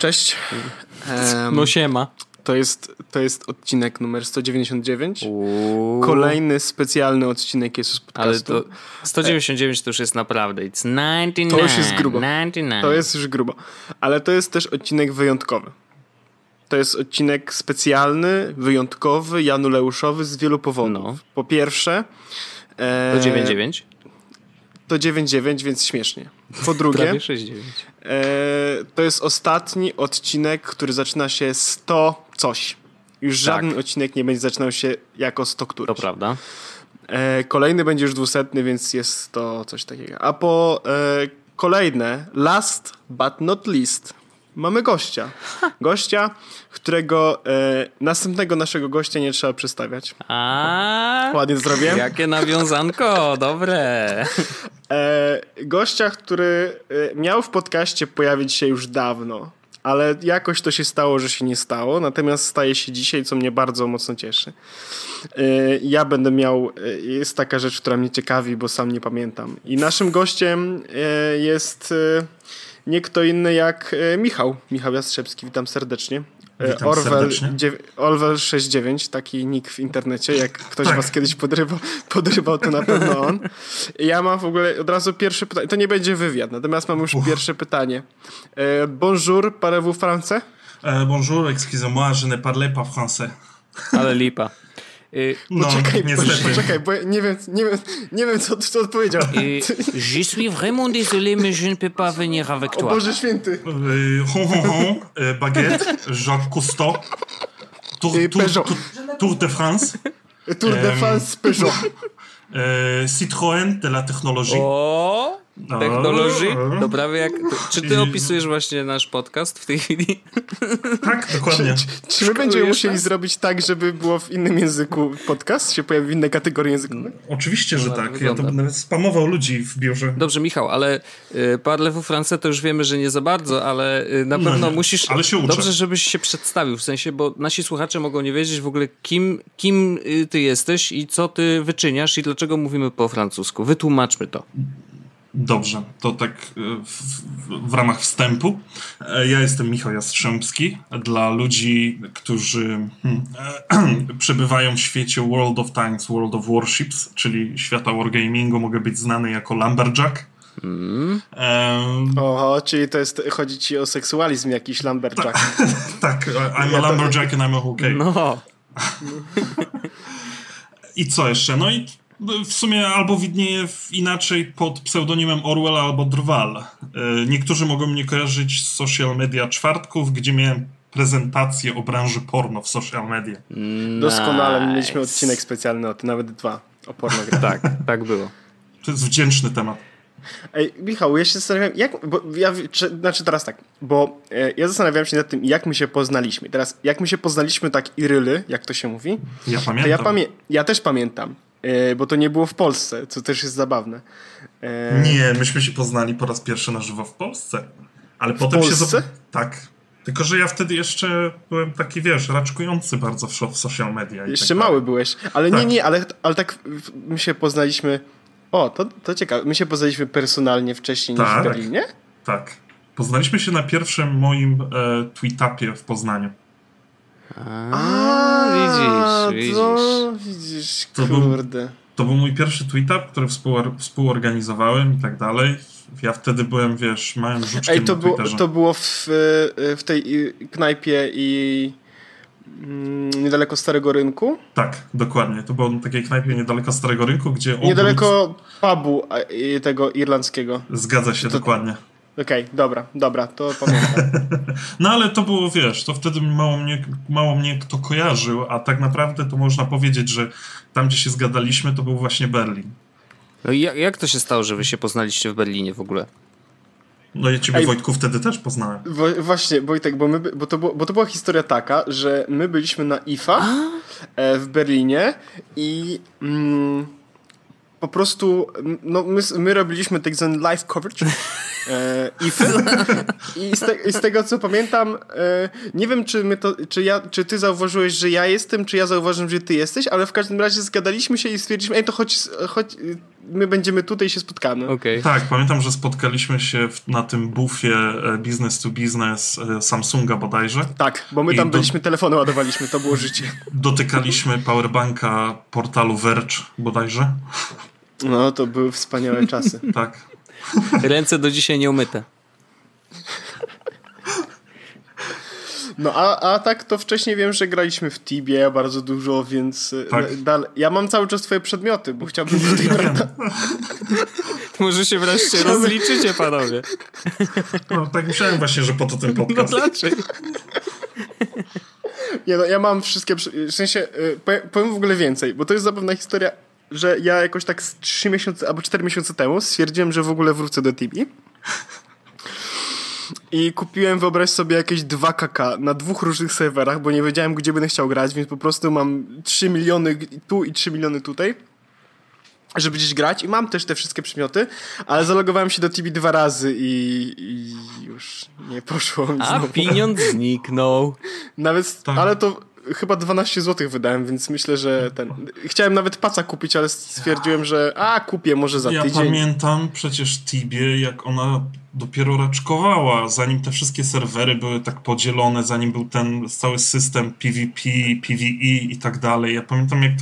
Cześć. No siema. To jest odcinek numer 199. Uuu. Kolejny specjalny odcinek jest podcastu. Ale to 199 to już jest naprawdę. It's 99. To już jest grubo. 99. To jest już grubo. Ale to jest też odcinek wyjątkowy. To jest odcinek specjalny, wyjątkowy, januleuszowy z wielu powodów. No. Po pierwsze... To 99. To 9,9, więc śmiesznie. Po drugie, to jest ostatni odcinek, który zaczyna się 100 coś. Już żaden odcinek nie będzie zaczynał się jako 100 któryś. To prawda. Kolejny będzie już 200, więc jest to coś takiego. A po kolejne, last but not least, mamy gościa. Gościa, którego następnego naszego gościa nie trzeba przedstawiać. A ładnie zrobię. Jakie nawiązanko, dobre. Gościa, który miał w podcaście pojawić się już dawno, ale jakoś to się stało, że się nie stało. Natomiast staje się dzisiaj, co mnie bardzo mocno cieszy. Ja będę miał... Jest taka rzecz, która mnie ciekawi, bo sam nie pamiętam. I naszym gościem jest... nie kto inny jak Michał Jastrzębski, witam serdecznie. Orwel69, taki nick w internecie, jak ktoś was kiedyś podrybał, to na pewno on. Ja mam w ogóle od razu pierwsze pytanie, to nie będzie wywiad, natomiast mam już pierwsze pytanie. Bonjour, parlez-vous français? Bonjour, excusez-moi, je ne parle pas français. Ale lipa. No, poczekaj, bo nie wiem co odpowiedział. Je suis vraiment désolé, mais je ne peux pas venir avec toi. O Boże święty. Baguette, Jacques Cousteau, Tour de France, Peugeot. Citroën de la technologie. O, technologii? To prawie jak... Czy ty opisujesz właśnie nasz podcast w tej chwili? Tak, dokładnie. Czy my będziemy musieli zrobić tak, żeby było w innym języku podcast? Się pojawi w innej kategorii językowej? Oczywiście, że tak. Ja to będę nawet spamował ludzi w biurze. Dobrze, Michał, ale parlez-vous français to już wiemy, że nie za bardzo, ale na pewno musisz... Ale się uczę. Dobrze, żebyś się przedstawił, w sensie, bo nasi słuchacze mogą nie wiedzieć w ogóle kim ty jesteś i co ty wyczyniasz i dlaczego mówimy po francusku. Wytłumaczmy to. Dobrze, to tak w ramach wstępu. Ja jestem Michał Jastrzębski. Dla ludzi, którzy przebywają w świecie World of Tanks, World of Warships, czyli świata wargamingu, mogę być znany jako Lumberjack. Oho, czyli to jest, chodzi ci o seksualizm jakiś, Lumberjack. Tak, I'm a Lumberjack and I'm a hookey. No. I co jeszcze? No i w sumie albo widnieje inaczej pod pseudonimem Orwell albo Drwal. Niektórzy mogą mnie kojarzyć z social media czwartków, gdzie miałem prezentację o branży porno w social media. Nice. Doskonale, mieliśmy odcinek specjalny o tym, nawet dwa o pornografii. Tak było. To jest wdzięczny temat. Ej, Michał, ja się zastanawiałem, ja zastanawiałem się nad tym, jak my się poznaliśmy. Teraz, jak my się poznaliśmy tak iryly, jak to się mówi, ja pamiętam. Ja też pamiętam. Bo to nie było w Polsce, co też jest zabawne. Nie, myśmy się poznali po raz pierwszy na żywo w Polsce. Ale potem Polsce? Tak. Tylko, że ja wtedy jeszcze byłem taki, raczkujący bardzo w social media. Jeszcze tak mały byłeś. Ale tak. ale tak my się poznaliśmy... O, to ciekawe. My się poznaliśmy personalnie wcześniej niż w Berlinie? Tak. Poznaliśmy się na pierwszym moim tweetupie w Poznaniu. Widzisz, kurde. To był mój pierwszy tweet-up, który współorganizowałem i tak dalej. Ja wtedy byłem, małym żuczkiem. Ej, to było w tej knajpie i niedaleko Starego Rynku? Tak, dokładnie. To było na takiej knajpie niedaleko Starego Rynku, gdzie... Niedaleko pubu tego irlandzkiego. Zgadza się, dokładnie. Okej, dobra, to pamiętam. No ale to było, to wtedy mało mnie kto kojarzył, a tak naprawdę to można powiedzieć, że tam, gdzie się zgadaliśmy, to był właśnie Berlin. No i jak to się stało, że wy się poznaliście w Berlinie w ogóle? No ja ciebie, Wojtku, wtedy też poznałem. Właśnie, Wojtek, bo to była historia taka, że my byliśmy na IFA w Berlinie i... po prostu, no my robiliśmy tak zwany live coverage i z tego co pamiętam, nie wiem czy ty zauważyłeś, że ja jestem, czy ja zauważyłem, że ty jesteś, ale w każdym razie zgadaliśmy się i stwierdziliśmy, to chodź my będziemy tutaj i się spotkamy. Okay. Tak, pamiętam, że spotkaliśmy się na tym bufie business to business Samsunga bodajże. Tak, bo my tam byliśmy, telefony ładowaliśmy, to było życie. Dotykaliśmy powerbanka portalu Verge bodajże. No, to były wspaniałe czasy. Tak. Ręce do dzisiaj nie umyte. No a tak to wcześniej wiem, że graliśmy w Tibię bardzo dużo, więc tak. Ja mam cały czas twoje przedmioty, bo chciałbym tutaj może się wreszcie rozliczycie, panowie. No, tak myślałem właśnie, że po to ten podcast. No dlaczego? Nie no, ja mam wszystkie, w sensie powiem w ogóle więcej, bo to jest zapewne historia, że ja jakoś tak 3 miesiące albo 4 miesiące temu stwierdziłem, że w ogóle wrócę do Tibii. I kupiłem, wyobraź sobie, jakieś 2 KK na 2 różnych serwerach, bo nie wiedziałem, gdzie będę chciał grać, więc po prostu mam 3 miliony tu i 3 miliony tutaj, żeby gdzieś grać. I mam też te wszystkie przymioty, ale zalogowałem się do Tibii 2 razy i już nie poszło. A pieniądz zniknął. Nawet, tak. Ale to chyba 12 zł wydałem, więc myślę, że ten... Chciałem nawet paca kupić, ale stwierdziłem, że kupię może za tydzień. Ja pamiętam przecież Tibię, jak ona... dopiero raczkowała, zanim te wszystkie serwery były tak podzielone, zanim był ten cały system PvP, PvE i tak dalej. Ja pamiętam, jak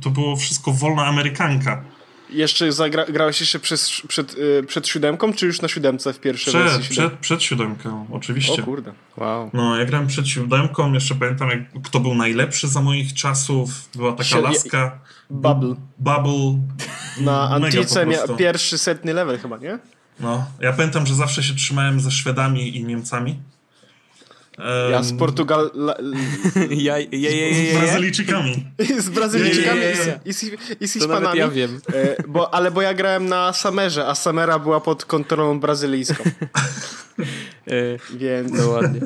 to było wszystko wolna amerykanka. Jeszcze grałeś jeszcze przed 7, czy już na 7 w pierwszej wersji? Przed 7, oczywiście. O kurde. Wow. No, ja grałem przed 7, jeszcze pamiętam, jak kto był najlepszy za moich czasów, była taka laska. Bubble. Na Antice miał pierwszy 100 level chyba, nie? No, ja pamiętam, że zawsze się trzymałem ze Szwedami i Niemcami. Ja z Portugal... Z Brazylijczykami. Z Brazylijczykami i z Hiszpanami. Ja wiem. Bo ja grałem na Samerze, a Samera była pod kontrolą brazylijską. Więc... No ładnie.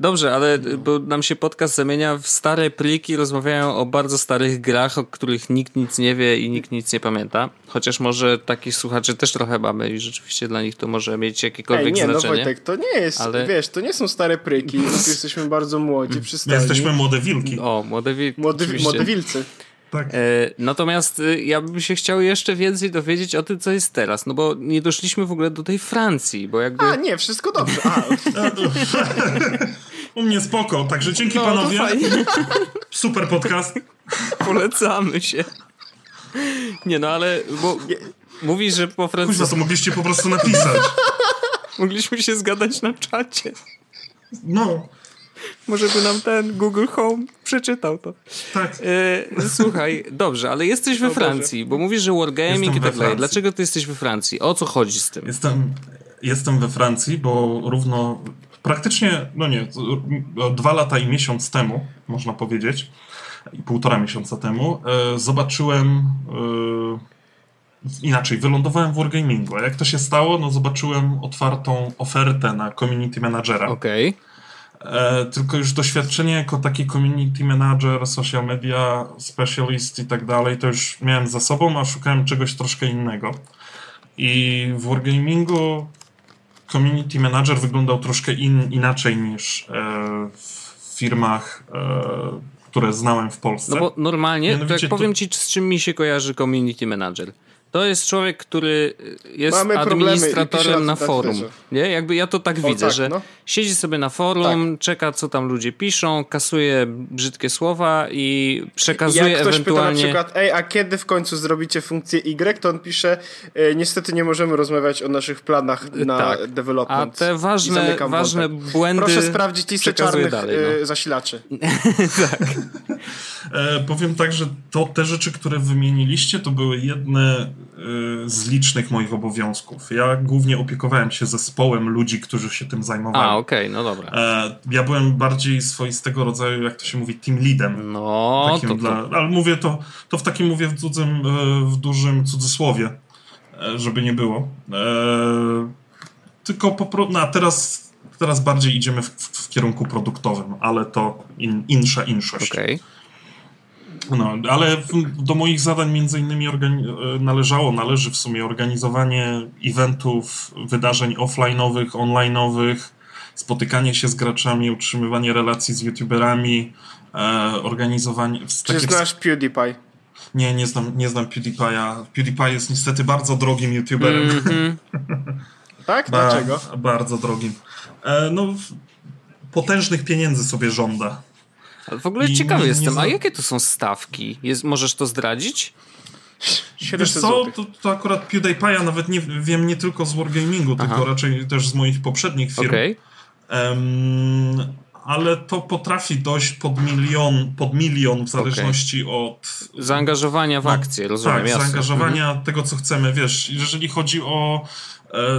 Dobrze, ale bo nam się podcast zamienia w stare pliki, rozmawiają o bardzo starych grach, o których nikt nic nie wie i nikt nic nie pamięta. Chociaż może takich słuchaczy też trochę mamy i rzeczywiście dla nich to może mieć jakiekolwiek znaczenie. No Wojtek, to nie jest, ale... wiesz, to nie są stare pryki, jesteśmy bardzo młodzi, przystani. Jesteśmy młode wilki. O, młode wilcy. Tak. Natomiast ja bym się chciał jeszcze więcej dowiedzieć o tym, co jest teraz, no bo nie doszliśmy w ogóle do tej Francji, bo jakby... A nie, wszystko dobrze. U mnie spoko, także dzięki panowie. Super podcast. Polecamy się. Nie no, ale bo mówisz, że po francusku... Kuźwa, to mogliście po prostu napisać. Mogliśmy się zgadać na czacie. No... Może by nam ten Google Home przeczytał to. Tak. Słuchaj, dobrze, ale jesteś we Francji, bo mówisz, że Wargaming i tak dalej. Dlaczego ty jesteś we Francji? O co chodzi z tym? Jestem we Francji, bo równo, praktycznie, 2 lata i miesiąc temu, można powiedzieć, i 1,5 miesiąca temu, wylądowałem w Wargamingu. A jak to się stało? No zobaczyłem otwartą ofertę na community managera. Okej. Tylko już doświadczenie jako taki community manager, social media specialist i tak dalej, to już miałem za sobą, a szukałem czegoś troszkę innego. I w Wargamingu community manager wyglądał troszkę inaczej niż w firmach, które znałem w Polsce. No bo normalnie, powiem ci, z czym mi się kojarzy community manager. To jest człowiek, który jest administratorem na forum. Nie? Jakby ja to tak widzę, tak, że siedzi sobie na forum, czeka, co tam ludzie piszą, kasuje brzydkie słowa i przekazuje ewentualnie... Pyta na przykład, a kiedy w końcu zrobicie funkcję Y, to on pisze, niestety nie możemy rozmawiać o naszych planach na development. A te ważne błędy... Proszę sprawdzić listę czarnych zasilaczy. Tak. Powiem tak, że te rzeczy, które wymieniliście, to były jedne z licznych moich obowiązków. Ja głównie opiekowałem się zespołem ludzi, którzy się tym zajmowali. No dobra. Ja byłem bardziej swoistego rodzaju, jak to się mówi, team leadem. No, takim ale mówię to w takim, mówię w dużym cudzysłowie, żeby nie było. Tylko teraz bardziej idziemy w kierunku produktowym, ale to insza inszość. No, ale do moich zadań między innymi należy w sumie organizowanie eventów, wydarzeń offline'owych, online'owych, spotykanie się z graczami, utrzymywanie relacji z youtuberami, organizowanie... Czy znasz PewDiePie? Nie, nie znam PewDiePie'a. PewDiePie jest niestety bardzo drogim youtuberem. Mm-hmm. Tak? Dlaczego? Bardzo drogim. Potężnych pieniędzy sobie żąda. W ogóle ciekawy jestem, a jakie to są stawki? Możesz to zdradzić? Wiesz co, to akurat PewDiePie'a nawet nie wiem, nie tylko z Wargamingu, tylko raczej też z moich poprzednich firm. Okay. Ale to potrafi dojść pod milion w zależności od... zaangażowania w akcję, rozumiem. Tak, jasne. Zaangażowania tego, co chcemy. Wiesz, jeżeli chodzi o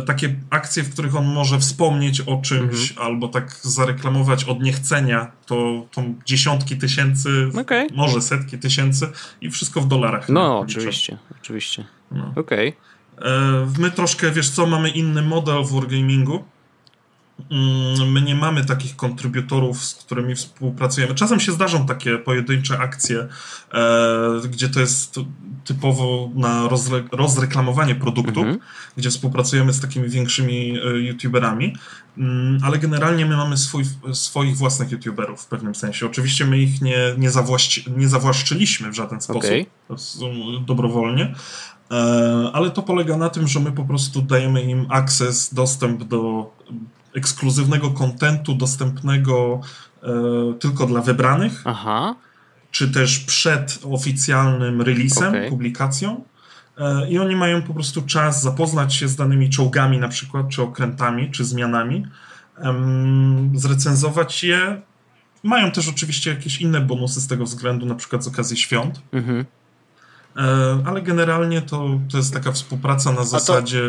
takie akcje, w których on może wspomnieć o czymś albo tak zareklamować od niechcenia, to dziesiątki tysięcy, może setki tysięcy i wszystko w dolarach. No, oczywiście. No. Okej. My troszkę, wiesz co, mamy inny model w Wargamingu. My nie mamy takich kontrybutorów, z którymi współpracujemy. Czasem się zdarzą takie pojedyncze akcje, gdzie to jest typowo na rozreklamowanie produktu, gdzie współpracujemy z takimi większymi youtuberami, ale generalnie my mamy swoich własnych youtuberów w pewnym sensie. Oczywiście my ich nie zawłaszczyliśmy w żaden sposób, dobrowolnie. Ale to polega na tym, że my po prostu dajemy im akces, dostęp do ekskluzywnego kontentu dostępnego tylko dla wybranych, czy też przed oficjalnym releasem, publikacją. I oni mają po prostu czas zapoznać się z danymi czołgami na przykład, czy okrętami, czy zmianami, zrecenzować je. Mają też oczywiście jakieś inne bonusy z tego względu, na przykład z okazji świąt. Mhm. Ale generalnie to jest taka współpraca na zasadzie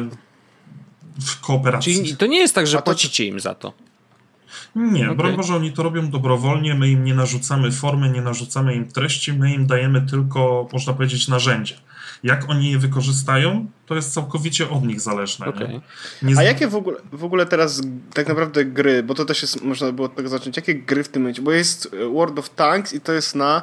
w kooperacji. Czyli to nie jest tak, że płacicie im za to? Nie, broń Boże, oni to robią dobrowolnie, my im nie narzucamy formy, nie narzucamy im treści, my im dajemy tylko, można powiedzieć, narzędzie. Jak oni je wykorzystają, to jest całkowicie od nich zależne. A jakie w ogóle teraz tak naprawdę gry, bo to też jest, można było od tego zacząć, jakie gry w tym momencie, bo jest World of Tanks i to jest na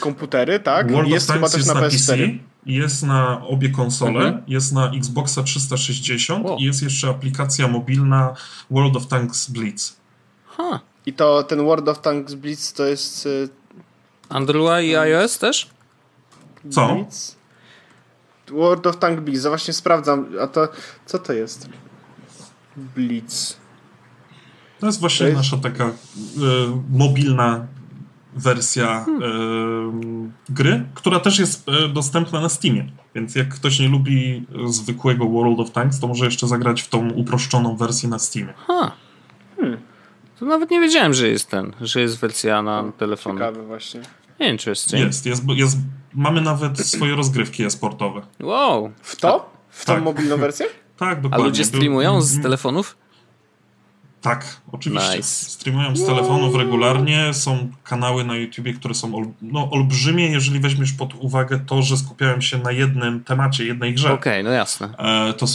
komputery, tak? World jest chyba też na PS4. Jest na obie konsole, jest na Xboxa 360 i jest jeszcze aplikacja mobilna World of Tanks Blitz. I to ten World of Tanks Blitz to jest... Android i iOS też? Co? Blitz? World of Tanks Blitz, właśnie sprawdzam, a to co to jest? Blitz. To jest właśnie nasza taka mobilna wersja gry, która też jest dostępna na Steamie, więc jak ktoś nie lubi zwykłego World of Tanks, to może jeszcze zagrać w tą uproszczoną wersję na Steamie. To nawet nie wiedziałem, że jest wersja na telefon. Ciekawe właśnie. Interesting. Jest, mamy nawet swoje rozgrywki e-sportowe. Wow. W to? W tą mobilną wersję? Tak, dokładnie. A ludzie streamują z telefonów? Tak, oczywiście. Nice. Streamują z telefonów regularnie, są kanały na YouTubie, które są olbrzymie, jeżeli weźmiesz pod uwagę to, że skupiają się na jednym temacie, jednej grze. Okej, no jasne. To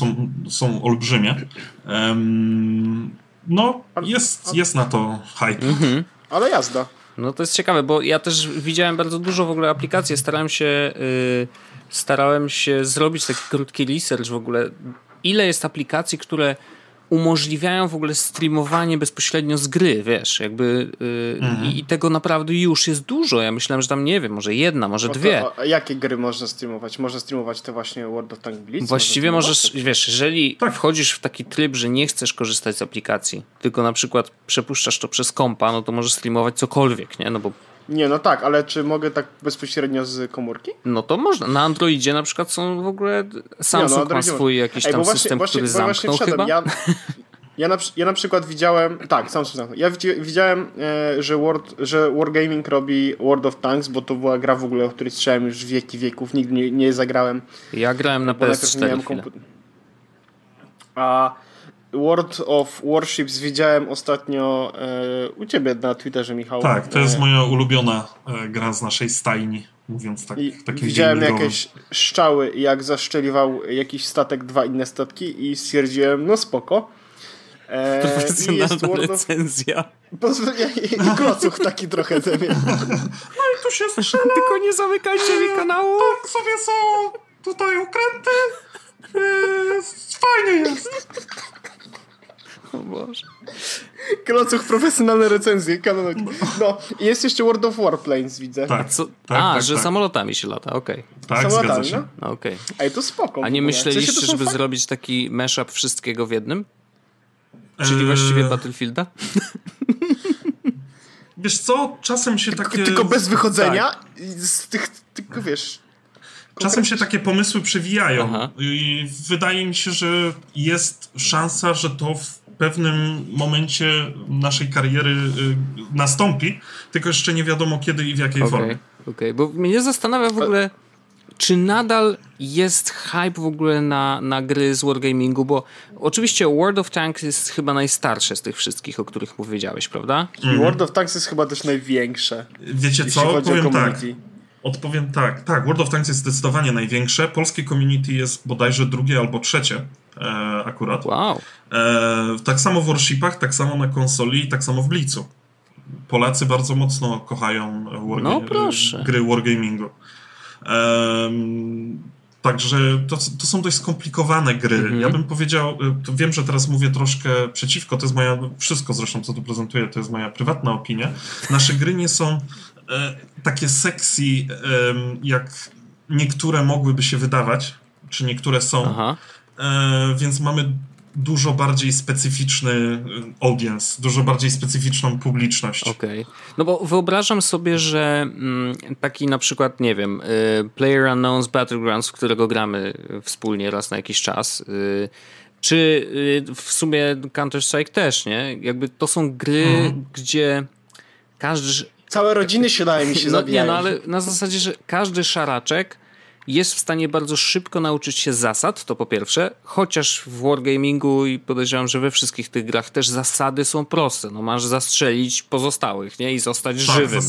są olbrzymie. Jest na to hype. Ale jazda. No to jest ciekawe, bo ja też widziałem bardzo dużo w ogóle aplikacji, starałem się zrobić taki krótki research w ogóle, ile jest aplikacji, które umożliwiają w ogóle streamowanie bezpośrednio z gry, wiesz, jakby i tego naprawdę już jest dużo. Ja myślałem, że tam, nie wiem, może jedna, może dwie. A jakie gry można streamować? Można streamować te właśnie World of Tanks Blitz? Właściwie możesz, wiesz, jeżeli wchodzisz w taki tryb, że nie chcesz korzystać z aplikacji, tylko na przykład przepuszczasz to przez kompa, no to możesz streamować cokolwiek, nie? No bo... Nie, no tak, ale czy mogę tak bezpośrednio z komórki? No to można. Na Androidzie na przykład są w ogóle... Samsung ma swój jakiś tam system, który zamknął chyba. Ja na przykład widziałem... Tak, Samsung zamknął. Ja widziałem, że Wargaming robi World of Tanks, bo to była gra w ogóle, o której słyszałem już wieki wieków. Nigdy nie zagrałem. Ja grałem na PS4 A World of Warships widziałem ostatnio u ciebie na Twitterze, Michał. Tak, to jest moja ulubiona gra z naszej stajni, mówiąc tak. Widziałem jakieś strzały, jak zaszczeliwał jakiś statek, dwa inne statki i stwierdziłem, no spoko. Profesjonalna recenzja. I klocuch taki trochę zamiast. No i tu się strzela. Tylko nie zamykajcie mi kanału. Tak sobie są tutaj okręty. Fajnie jest. O Boże. Klocuch, profesjonalne recenzje, kanonki. No, jest jeszcze World of Warplanes, widzę. Tak, co? Tak, samolotami się lata, okej. Okay. Tak, samolotami, zgadza się. No? Okay. Ej, to spoko. A nie myśleliście, żeby zrobić taki mashup wszystkiego w jednym? Czyli właściwie Battlefielda? Wiesz co, czasem się takie... Tylko bez wychodzenia? Tak. Z tych, tylko wiesz... Czasem się takie pomysły przewijają. Aha. I wydaje mi się, że jest szansa, że to w pewnym momencie naszej kariery nastąpi, tylko jeszcze nie wiadomo kiedy i w jakiej formie. Okej, bo mnie zastanawia w ogóle, czy nadal jest hype w ogóle na gry z Wargamingu, bo oczywiście World of Tanks jest chyba najstarsze z tych wszystkich, o których powiedziałeś, prawda? Mm. World of Tanks jest chyba też największe. Wiecie co, powiem tak. Odpowiem tak. Tak, World of Tanks jest zdecydowanie największe. Polskie community jest bodajże drugie albo trzecie akurat. Wow. Tak samo w Warshipach, tak samo na konsoli, tak samo w Blitzu. Polacy bardzo mocno kochają gry wargamingu. Także to są dość skomplikowane gry. Mm-hmm. Ja bym powiedział, to wiem, że teraz mówię troszkę przeciwko, to jest moja, wszystko zresztą co tu prezentuję, to jest moja prywatna opinia. Nasze gry nie są... takie sexy, jak niektóre mogłyby się wydawać, czy niektóre są, więc mamy dużo bardziej specyficzny audience, dużo bardziej specyficzną publiczność. Okej. No bo wyobrażam sobie, że taki na przykład, nie wiem, PlayerUnknown's Battlegrounds, w którego gramy wspólnie raz na jakiś czas, czy w sumie Counter-Strike też, nie? Jakby to są gry, gdzie każdy... Całe rodziny się daje mi się zabijają. Nie, no ale na zasadzie, że każdy szaraczek jest w stanie bardzo szybko nauczyć się zasad, to po pierwsze, chociaż w wargamingu i podejrzewam, że we wszystkich tych grach też zasady są proste. No masz zastrzelić pozostałych, nie? I zostać żywym.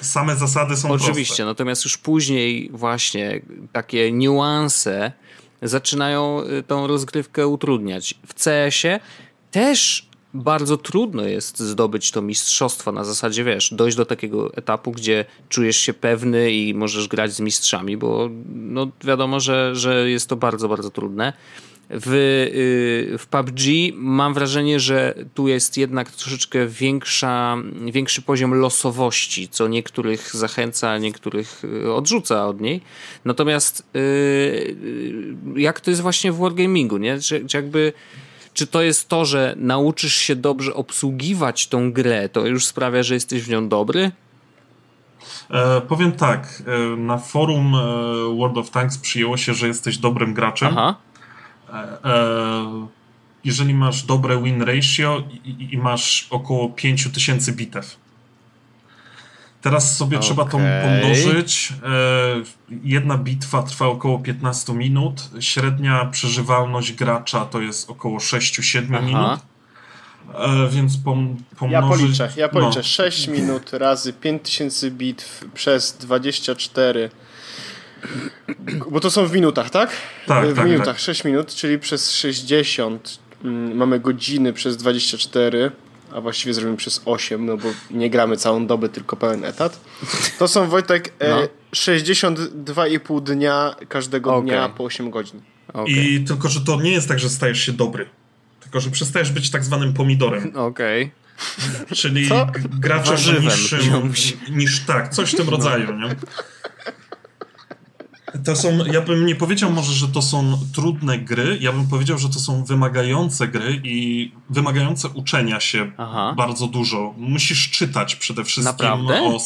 Same zasady są proste. Oczywiście, natomiast już później właśnie takie niuanse zaczynają tą rozgrywkę utrudniać. W CS-ie też bardzo trudno jest zdobyć to mistrzostwo na zasadzie, wiesz, dojść do takiego etapu, gdzie czujesz się pewny i możesz grać z mistrzami, bo no wiadomo, że jest to bardzo, bardzo trudne. W PUBG mam wrażenie, że tu jest jednak troszeczkę większy poziom losowości, co niektórych zachęca, niektórych odrzuca od niej. Natomiast jak to jest właśnie w wargamingu, nie? Czy jakby... Czy to jest to, że nauczysz się dobrze obsługiwać tą grę, to już sprawia, że jesteś w nią dobry? Powiem tak. Na forum World of Tanks przyjęło się, że jesteś dobrym graczem. Aha. Jeżeli masz dobre win ratio i masz około 5000 bitew. Teraz sobie trzeba to pomnożyć. Jedna bitwa trwa około 15 minut. Średnia przeżywalność gracza to jest około 6-7 minut. Więc pomnożyć... Ja policzę. 6 minut razy 5000 bitw przez 24... Bo to są w minutach, tak? Tak, w minutach. 6 minut, czyli przez 60 mamy godziny przez 24... a właściwie zrobimy przez 8, no bo nie gramy całą dobę, tylko pełen etat. To są, Wojtek, 62,5 dnia każdego dnia po 8 godzin. I tylko, że to nie jest tak, że stajesz się dobry, tylko, że przestajesz być tak zwanym pomidorem. Czyli graczem niższym niż coś w tym rodzaju, nie? To są, ja bym nie powiedział może, że to są trudne gry, ja bym powiedział, że to są wymagające gry i wymagające uczenia się bardzo dużo. Musisz czytać przede wszystkim o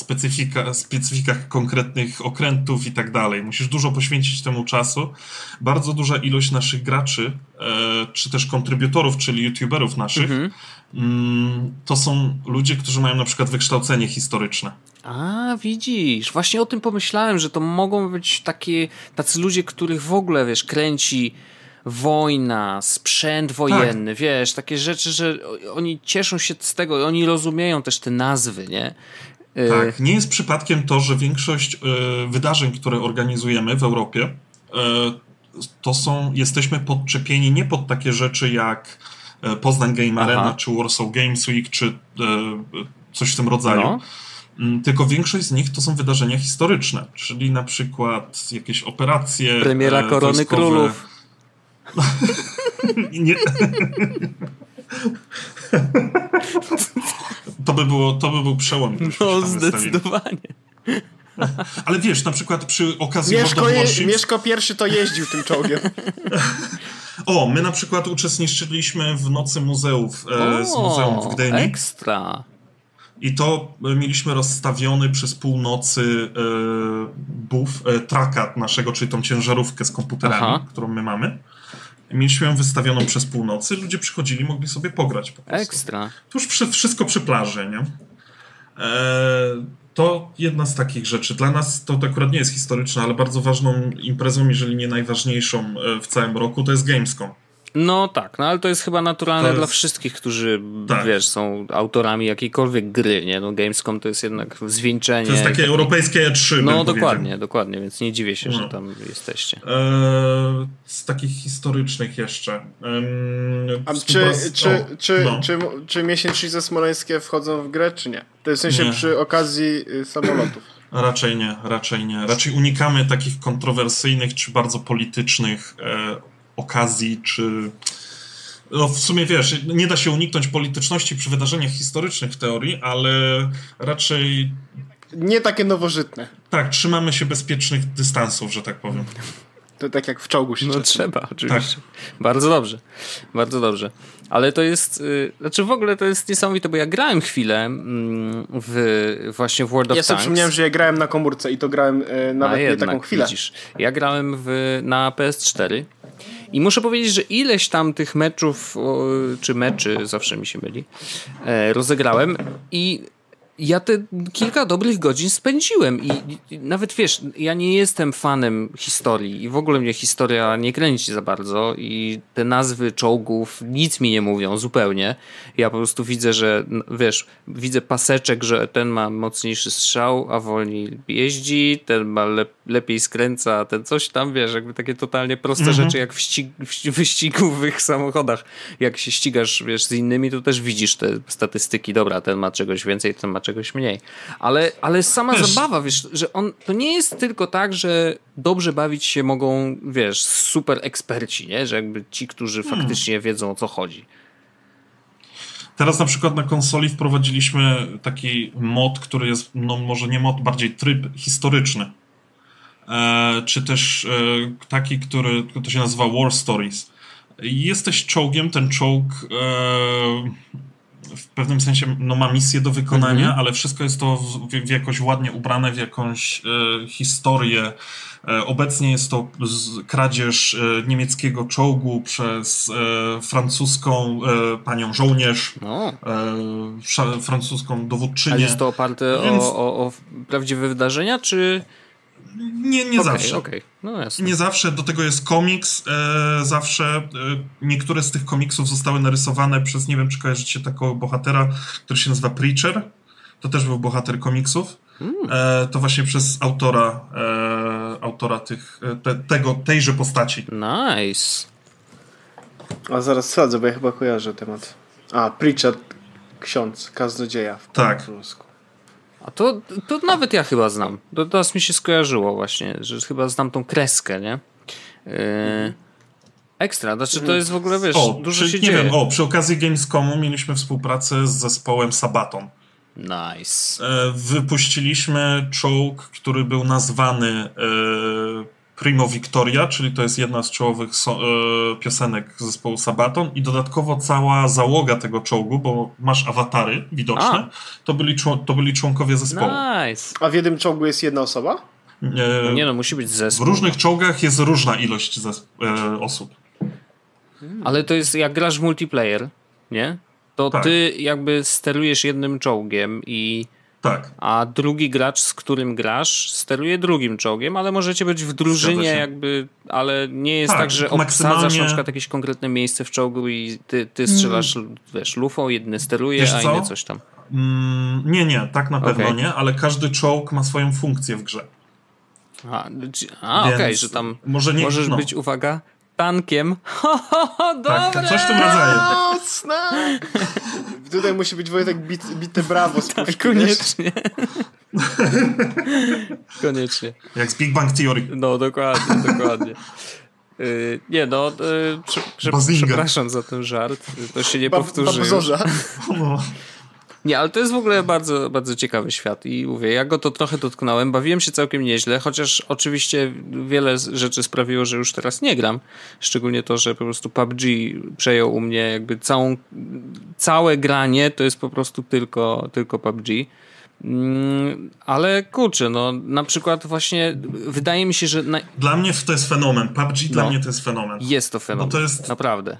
specyfikach konkretnych okrętów i tak dalej. Musisz dużo poświęcić temu czasu. Bardzo duża ilość naszych graczy, czy też kontrybutorów, czyli youtuberów naszych, to są ludzie, którzy mają na przykład wykształcenie historyczne. A, widzisz, właśnie o tym pomyślałem, że to mogą być tacy ludzie, których w ogóle, wiesz, kręci wojna, sprzęt wojenny, wiesz, takie rzeczy, że oni cieszą się z tego, oni rozumieją też te nazwy, nie? Tak, nie jest przypadkiem to, że większość wydarzeń, które organizujemy w Europie, jesteśmy podczepieni nie pod takie rzeczy jak Poznań Game Arena, czy Warsaw Games Week, czy coś w tym rodzaju. No. Tylko większość z nich to są wydarzenia historyczne, czyli na przykład jakieś operacje... Premiera Korony wojskowe. Królów. To by był przełom. No, zdecydowanie. Ale wiesz, na przykład przy okazji Mieszko I to jeździł tym czołgiem. O, my na przykład uczestniczyliśmy w Nocy Muzeów z muzeum w Gdyni. Ekstra. I to mieliśmy rozstawiony przez północy trakat naszego, czyli tą ciężarówkę z komputerami, którą my mamy. Mieliśmy ją wystawioną przez północy, ludzie przychodzili, mogli sobie pograć po prostu. Ekstra. To już wszystko przy plaży, nie? To jedna z takich rzeczy. Dla nas to akurat nie jest historyczne, ale bardzo ważną imprezą, jeżeli nie najważniejszą w całym roku, to jest Gamescom. No tak, no ale to jest chyba naturalne dla wszystkich, którzy są autorami jakiejkolwiek gry, nie? No Gamescom to jest jednak zwieńczenie. To jest takie europejskie E3. No dokładnie, więc nie dziwię się, że tam jesteście. Z takich historycznych jeszcze. Czy miesięcznice smoleńskie wchodzą w grę, czy nie? To jest w sensie przy okazji samolotów. Raczej nie. Raczej unikamy takich kontrowersyjnych czy bardzo politycznych okazji, czy... No w sumie wiesz, nie da się uniknąć polityczności przy wydarzeniach historycznych w teorii, ale raczej... Nie takie nowożytne. Tak, trzymamy się bezpiecznych dystansów, że tak powiem. To tak jak w czołgu się trzeba, oczywiście. Tak. Bardzo dobrze. Ale to jest... Znaczy w ogóle to jest niesamowite, bo ja grałem chwilę w World of Tanks. Ja sobie przypomniałem, że ja grałem na komórce i to grałem nawet nie taką chwilę. Widzisz, ja grałem na PS4. I muszę powiedzieć, że ileś tam tych meczów, czy meczy, zawsze mi się myli, rozegrałem i ja te kilka dobrych godzin spędziłem. I nawet wiesz, ja nie jestem fanem historii i w ogóle mnie historia nie kręci za bardzo i te nazwy czołgów nic mi nie mówią zupełnie. Ja po prostu widzę, że wiesz, widzę paseczek, że ten ma mocniejszy strzał, a wolniej jeździ, ten ma lepiej skręca, ten coś tam, wiesz, jakby takie totalnie proste rzeczy jak w wyścigowych samochodach. Jak się ścigasz, wiesz, z innymi, to też widzisz te statystyki. Dobra, ten ma czegoś więcej, ten ma czegoś mniej. Ale sama zabawa, wiesz, że to nie jest tylko tak, że dobrze bawić się mogą, wiesz, super eksperci, nie? Że jakby ci, którzy faktycznie wiedzą, o co chodzi. Teraz na przykład na konsoli wprowadziliśmy taki mod, który jest, no może nie mod, bardziej tryb historyczny. Czy też taki, który to się nazywa War Stories. Jesteś czołgiem, ten czołg w pewnym sensie ma misję do wykonania, ale wszystko jest to w jakoś ładnie ubrane, w jakąś historię. Obecnie jest to kradzież niemieckiego czołgu przez francuską panią żołnierz, francuską dowódczynię. A jest to oparte o prawdziwe wydarzenia, czy... Nie zawsze. Okay. No jasne. Nie zawsze, do tego jest komiks. Niektóre z tych komiksów zostały narysowane przez, nie wiem czy kojarzycie takiego bohatera, który się nazywa Preacher. To też był bohater komiksów. To właśnie przez autora tejże postaci. Nice. A zaraz sprawdzę, bo ja chyba kojarzę temat. A, Preacher, ksiądz, kaznodzieja w polsku. A to nawet ja chyba znam. To teraz mi się skojarzyło właśnie, że chyba znam tą kreskę, nie? Ekstra, znaczy to jest w ogóle, wiesz, dużo się dzieje. Przy okazji Gamescomu mieliśmy współpracę z zespołem Sabaton. Nice. Wypuściliśmy czołg, który był nazwany Primo Victoria, czyli to jest jedna z czołowych piosenek zespołu Sabaton i dodatkowo cała załoga tego czołgu, bo masz awatary widoczne, to byli członkowie zespołu. Nice. A w jednym czołgu jest jedna osoba? Nie no, musi być zespół. W różnych czołgach jest różna ilość osób. Ale to jest, jak grasz w multiplayer, nie? To ty jakby sterujesz jednym czołgiem i... Tak. A drugi gracz, z którym grasz, steruje drugim czołgiem, ale możecie być w drużynie jakby, ale nie jest tak, że obsadzasz na przykład jakieś konkretne miejsce w czołgu i ty strzelasz wiesz, lufą, jedny steruje, wiesz, a inny coś tam. Nie, tak na pewno nie, ale każdy czołg ma swoją funkcję w grze. Że tam może nie, możesz być, uwaga, tankiem. Dobre! Coś w tym rodzaju. Tutaj musi być Wojtek bite brawo z puszki. Koniecznie. Jak z Big Bang Theory. No, dokładnie. Nie no, przepraszam za ten żart, to się nie powtórzy. Nie, ale to jest w ogóle bardzo, bardzo ciekawy świat i mówię, ja go to trochę dotknąłem, bawiłem się całkiem nieźle, chociaż oczywiście wiele rzeczy sprawiło, że już teraz nie gram, szczególnie to, że po prostu PUBG przejął u mnie jakby całe granie, to jest po prostu tylko PUBG. Ale kurczę, no na przykład właśnie wydaje mi się, że... Dla mnie to jest fenomen, PUBG no, dla mnie to jest fenomen. Jest to fenomen, to jest... naprawdę.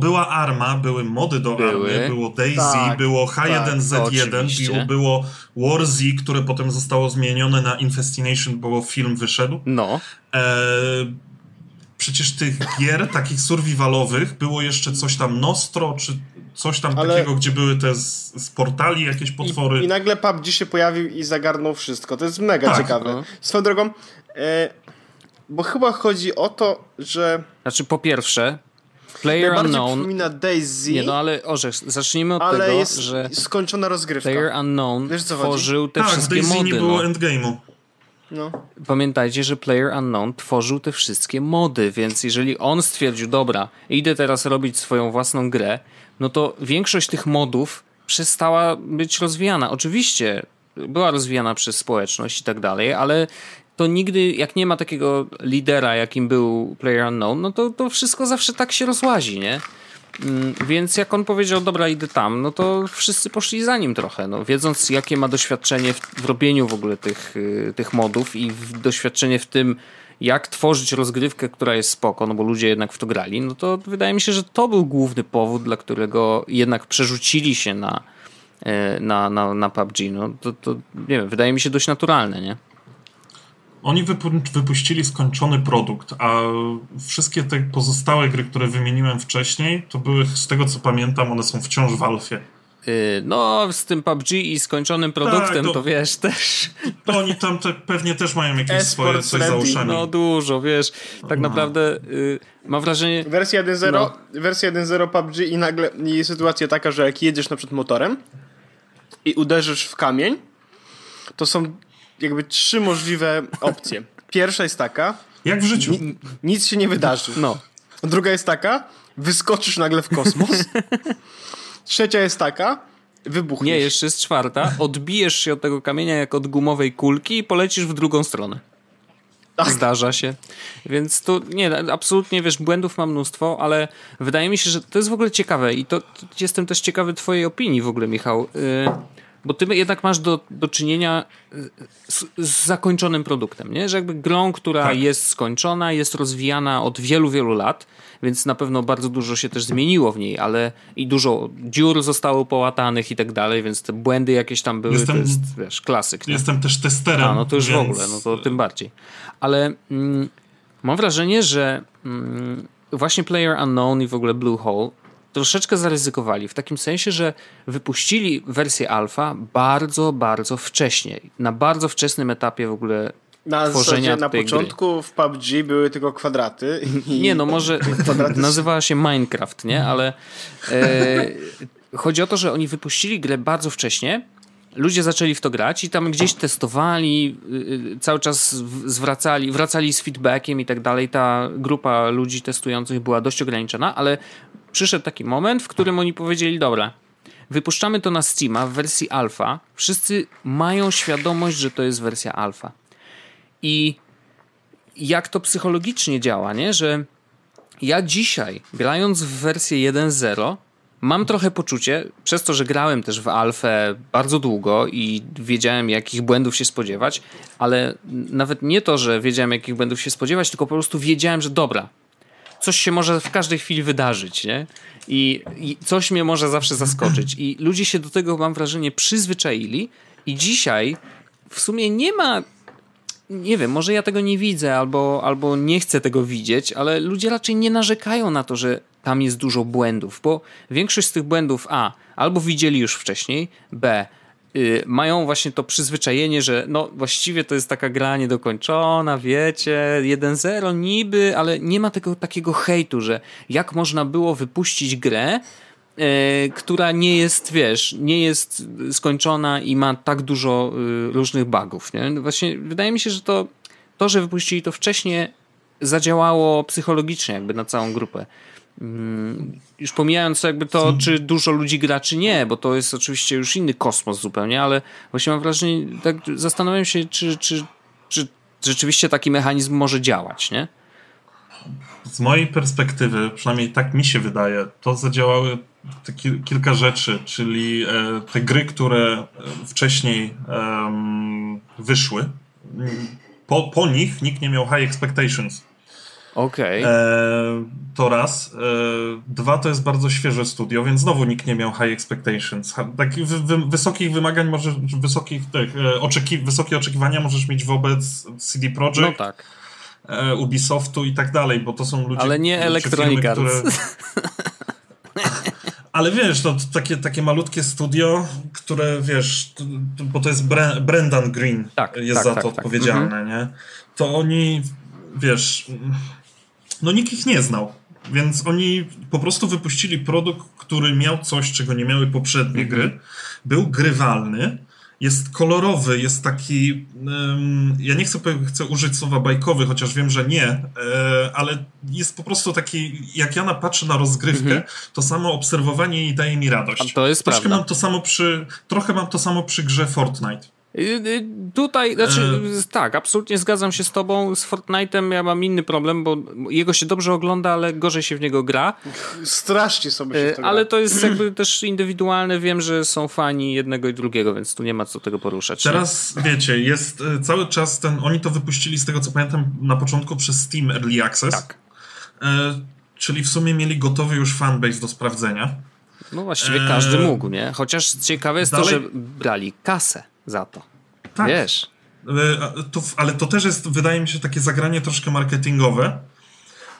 Była Arma, były mody do Army, było DayZ, tak, było H1Z1, było WarZ, które potem zostało zmienione na Infestination, bo film wyszedł. No. Przecież tych gier takich survivalowych było jeszcze coś tam Nostro, czy... Coś tam takiego, gdzie były te z portali jakieś potwory. I nagle PUBG się pojawił i zagarnął wszystko. To jest mega ciekawe. Swoją drogą, bo chyba chodzi o to, że... Znaczy po pierwsze, PlayerUnknown... przypomina DayZ. Nie no, ale Orzech, zacznijmy od tego, jest że... skończona rozgrywka. PlayerUnknown tworzył te wszystkie mody. Tak, DayZ nie było endgame'u. No. Pamiętajcie, że PlayerUnknown tworzył te wszystkie mody, więc jeżeli on stwierdził, dobra, idę teraz robić swoją własną grę, no to większość tych modów przestała być rozwijana. Oczywiście była rozwijana przez społeczność i tak dalej, ale to nigdy, jak nie ma takiego lidera, jakim był PlayerUnknown, no to wszystko zawsze tak się rozłazi, nie? Więc jak on powiedział, dobra, idę tam, no to wszyscy poszli za nim trochę, no, wiedząc jakie ma doświadczenie w robieniu w ogóle tych modów i doświadczenie w tym, jak tworzyć rozgrywkę, która jest spoko, no bo ludzie jednak w to grali, no to wydaje mi się, że to był główny powód, dla którego jednak przerzucili się na PUBG. No to nie wiem, wydaje mi się dość naturalne, nie? Oni wypuścili skończony produkt, a wszystkie te pozostałe gry, które wymieniłem wcześniej, to były, z tego co pamiętam, one są wciąż w alfie. No, z tym PUBG i skończonym produktem, tak, to wiesz, też... To oni tam pewnie też mają jakieś swoje coś za uszami. No dużo, wiesz, tak naprawdę mam wrażenie... Wersja 1.0 PUBG i nagle jest sytuacja taka, że jak jedziesz na przykład motorem i uderzysz w kamień, to są jakby trzy możliwe opcje. Pierwsza jest taka... Jak w życiu. Nic się nie wydarzy. No. Druga jest taka, wyskoczysz nagle w kosmos... Trzecia jest taka, wybuchniesz. Nie, jeszcze jest czwarta. Odbijesz się od tego kamienia jak od gumowej kulki i polecisz w drugą stronę. Zdarza się. Więc tu, nie, absolutnie, wiesz, błędów mam mnóstwo, ale wydaje mi się, że to jest w ogóle ciekawe i to jestem też ciekawy twojej opinii w ogóle, Michał, bo ty jednak masz do czynienia z zakończonym produktem, nie? Że jakby grą, która jest skończona, jest rozwijana od wielu, wielu lat, więc na pewno bardzo dużo się też zmieniło w niej, ale i dużo dziur zostało połatanych i tak dalej, więc te błędy jakieś tam były, to jest, wiesz, klasyk. Nie? Jestem też testerem. No to już więc... w ogóle, no to tym bardziej. Ale mam wrażenie, że właśnie PlayerUnknown i w ogóle Bluehole troszeczkę zaryzykowali, w takim sensie, że wypuścili wersję alfa bardzo, bardzo wcześnie. Na bardzo wczesnym etapie w ogóle tworzenia tej gry. Na początku w PUBG były tylko kwadraty. Nie, no może nazywała się Minecraft, nie? Ale chodzi o to, że oni wypuścili grę bardzo wcześnie, ludzie zaczęli w to grać i tam gdzieś testowali, cały czas wracali z feedbackiem i tak dalej. Ta grupa ludzi testujących była dość ograniczona, ale przyszedł taki moment, w którym oni powiedzieli, dobra, wypuszczamy to na Steama w wersji alfa. Wszyscy mają świadomość, że to jest wersja alfa. I jak to psychologicznie działa, nie? Że ja dzisiaj, grając w wersję 1.0, mam trochę poczucie, przez to, że grałem też w alfę bardzo długo i wiedziałem, jakich błędów się spodziewać, ale nawet nie to, że wiedziałem, jakich błędów się spodziewać, tylko po prostu wiedziałem, że dobra, coś się może w każdej chwili wydarzyć, nie? I coś mnie może zawsze zaskoczyć. I ludzie się do tego, mam wrażenie, przyzwyczaili i dzisiaj w sumie nie ma... Nie wiem, może ja tego nie widzę albo nie chcę tego widzieć, ale ludzie raczej nie narzekają na to, że tam jest dużo błędów, bo większość z tych błędów A, albo widzieli już wcześniej, B, mają właśnie to przyzwyczajenie, że no właściwie to jest taka gra niedokończona, wiecie, 1.0 niby, ale nie ma tego takiego hejtu, że jak można było wypuścić grę, która nie jest, wiesz, nie jest skończona i ma tak dużo różnych bugów, nie? Właśnie wydaje mi się, że to, że wypuścili to wcześniej, zadziałało psychologicznie jakby na całą grupę. Już pomijając jakby to, czy dużo ludzi gra, czy nie, bo to jest oczywiście już inny kosmos zupełnie, ale właśnie mam wrażenie, tak zastanawiam się, czy rzeczywiście taki mechanizm może działać, nie? Z mojej perspektywy, przynajmniej tak mi się wydaje, to zadziałały te kilka rzeczy, czyli te gry, które wcześniej wyszły, po nich nikt nie miał high expectations. Okej. To raz. Dwa, to jest bardzo świeże studio, więc znowu nikt nie miał high expectations. Takich wysokich wymagań, może wysokich wysokie oczekiwania możesz mieć wobec CD Projekt. No tak. Ubisoftu i tak dalej, bo to są ludzie... Ale nie Electronic Arts. Ale wiesz, no, takie malutkie studio, które wiesz, bo to jest Brendan Green odpowiedzialny, nie? To oni, wiesz, no nikt ich nie znał, więc oni po prostu wypuścili produkt, który miał coś, czego nie miały poprzednie gry, był grywalny, jest kolorowy, jest taki, ja nie chcę użyć słowa bajkowy, chociaż wiem, że nie, ale jest po prostu taki, jak ja patrzę na rozgrywkę, to samo obserwowanie jej daje mi radość. A to jest prawda. Trochę mam to samo przy grze Fortnite. Tutaj, znaczy tak, absolutnie zgadzam się z tobą. Z Fortnite'em ja mam inny problem, bo jego się dobrze ogląda, ale gorzej się w niego gra. Strasznie sobie się to gra. Ale to jest jakby też indywidualne. Wiem, że są fani jednego i drugiego, więc tu nie ma co tego poruszać. Teraz nie? Wiecie, jest cały czas ten, oni to wypuścili z tego co pamiętam na początku przez Steam Early Access. Tak. Czyli w sumie mieli gotowy już fanbase do sprawdzenia. No właściwie każdy mógł, nie? Chociaż ciekawe jest to, że brali kasę za to. Tak. Wiesz. Ale to też jest, wydaje mi się, takie zagranie troszkę marketingowe,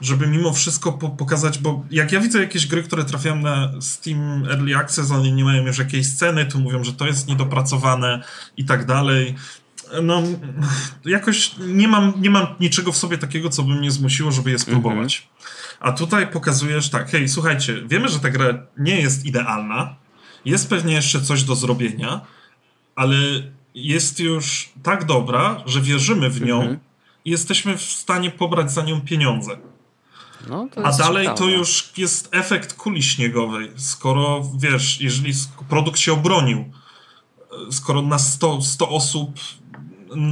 żeby mimo wszystko pokazać, bo jak ja widzę jakieś gry, które trafiają na Steam Early Access, oni nie mają już jakiejś sceny, to mówią, że to jest niedopracowane i tak dalej. No, jakoś nie mam niczego w sobie takiego, co by mnie zmusiło, żeby je spróbować. A tutaj pokazujesz tak, hej, słuchajcie, wiemy, że ta gra nie jest idealna, jest pewnie jeszcze coś do zrobienia, ale jest już tak dobra, że wierzymy w nią i jesteśmy w stanie pobrać za nią pieniądze. No, to jest ciekawe. To już jest efekt kuli śniegowej. Skoro, wiesz, jeżeli produkt się obronił, skoro na 100 osób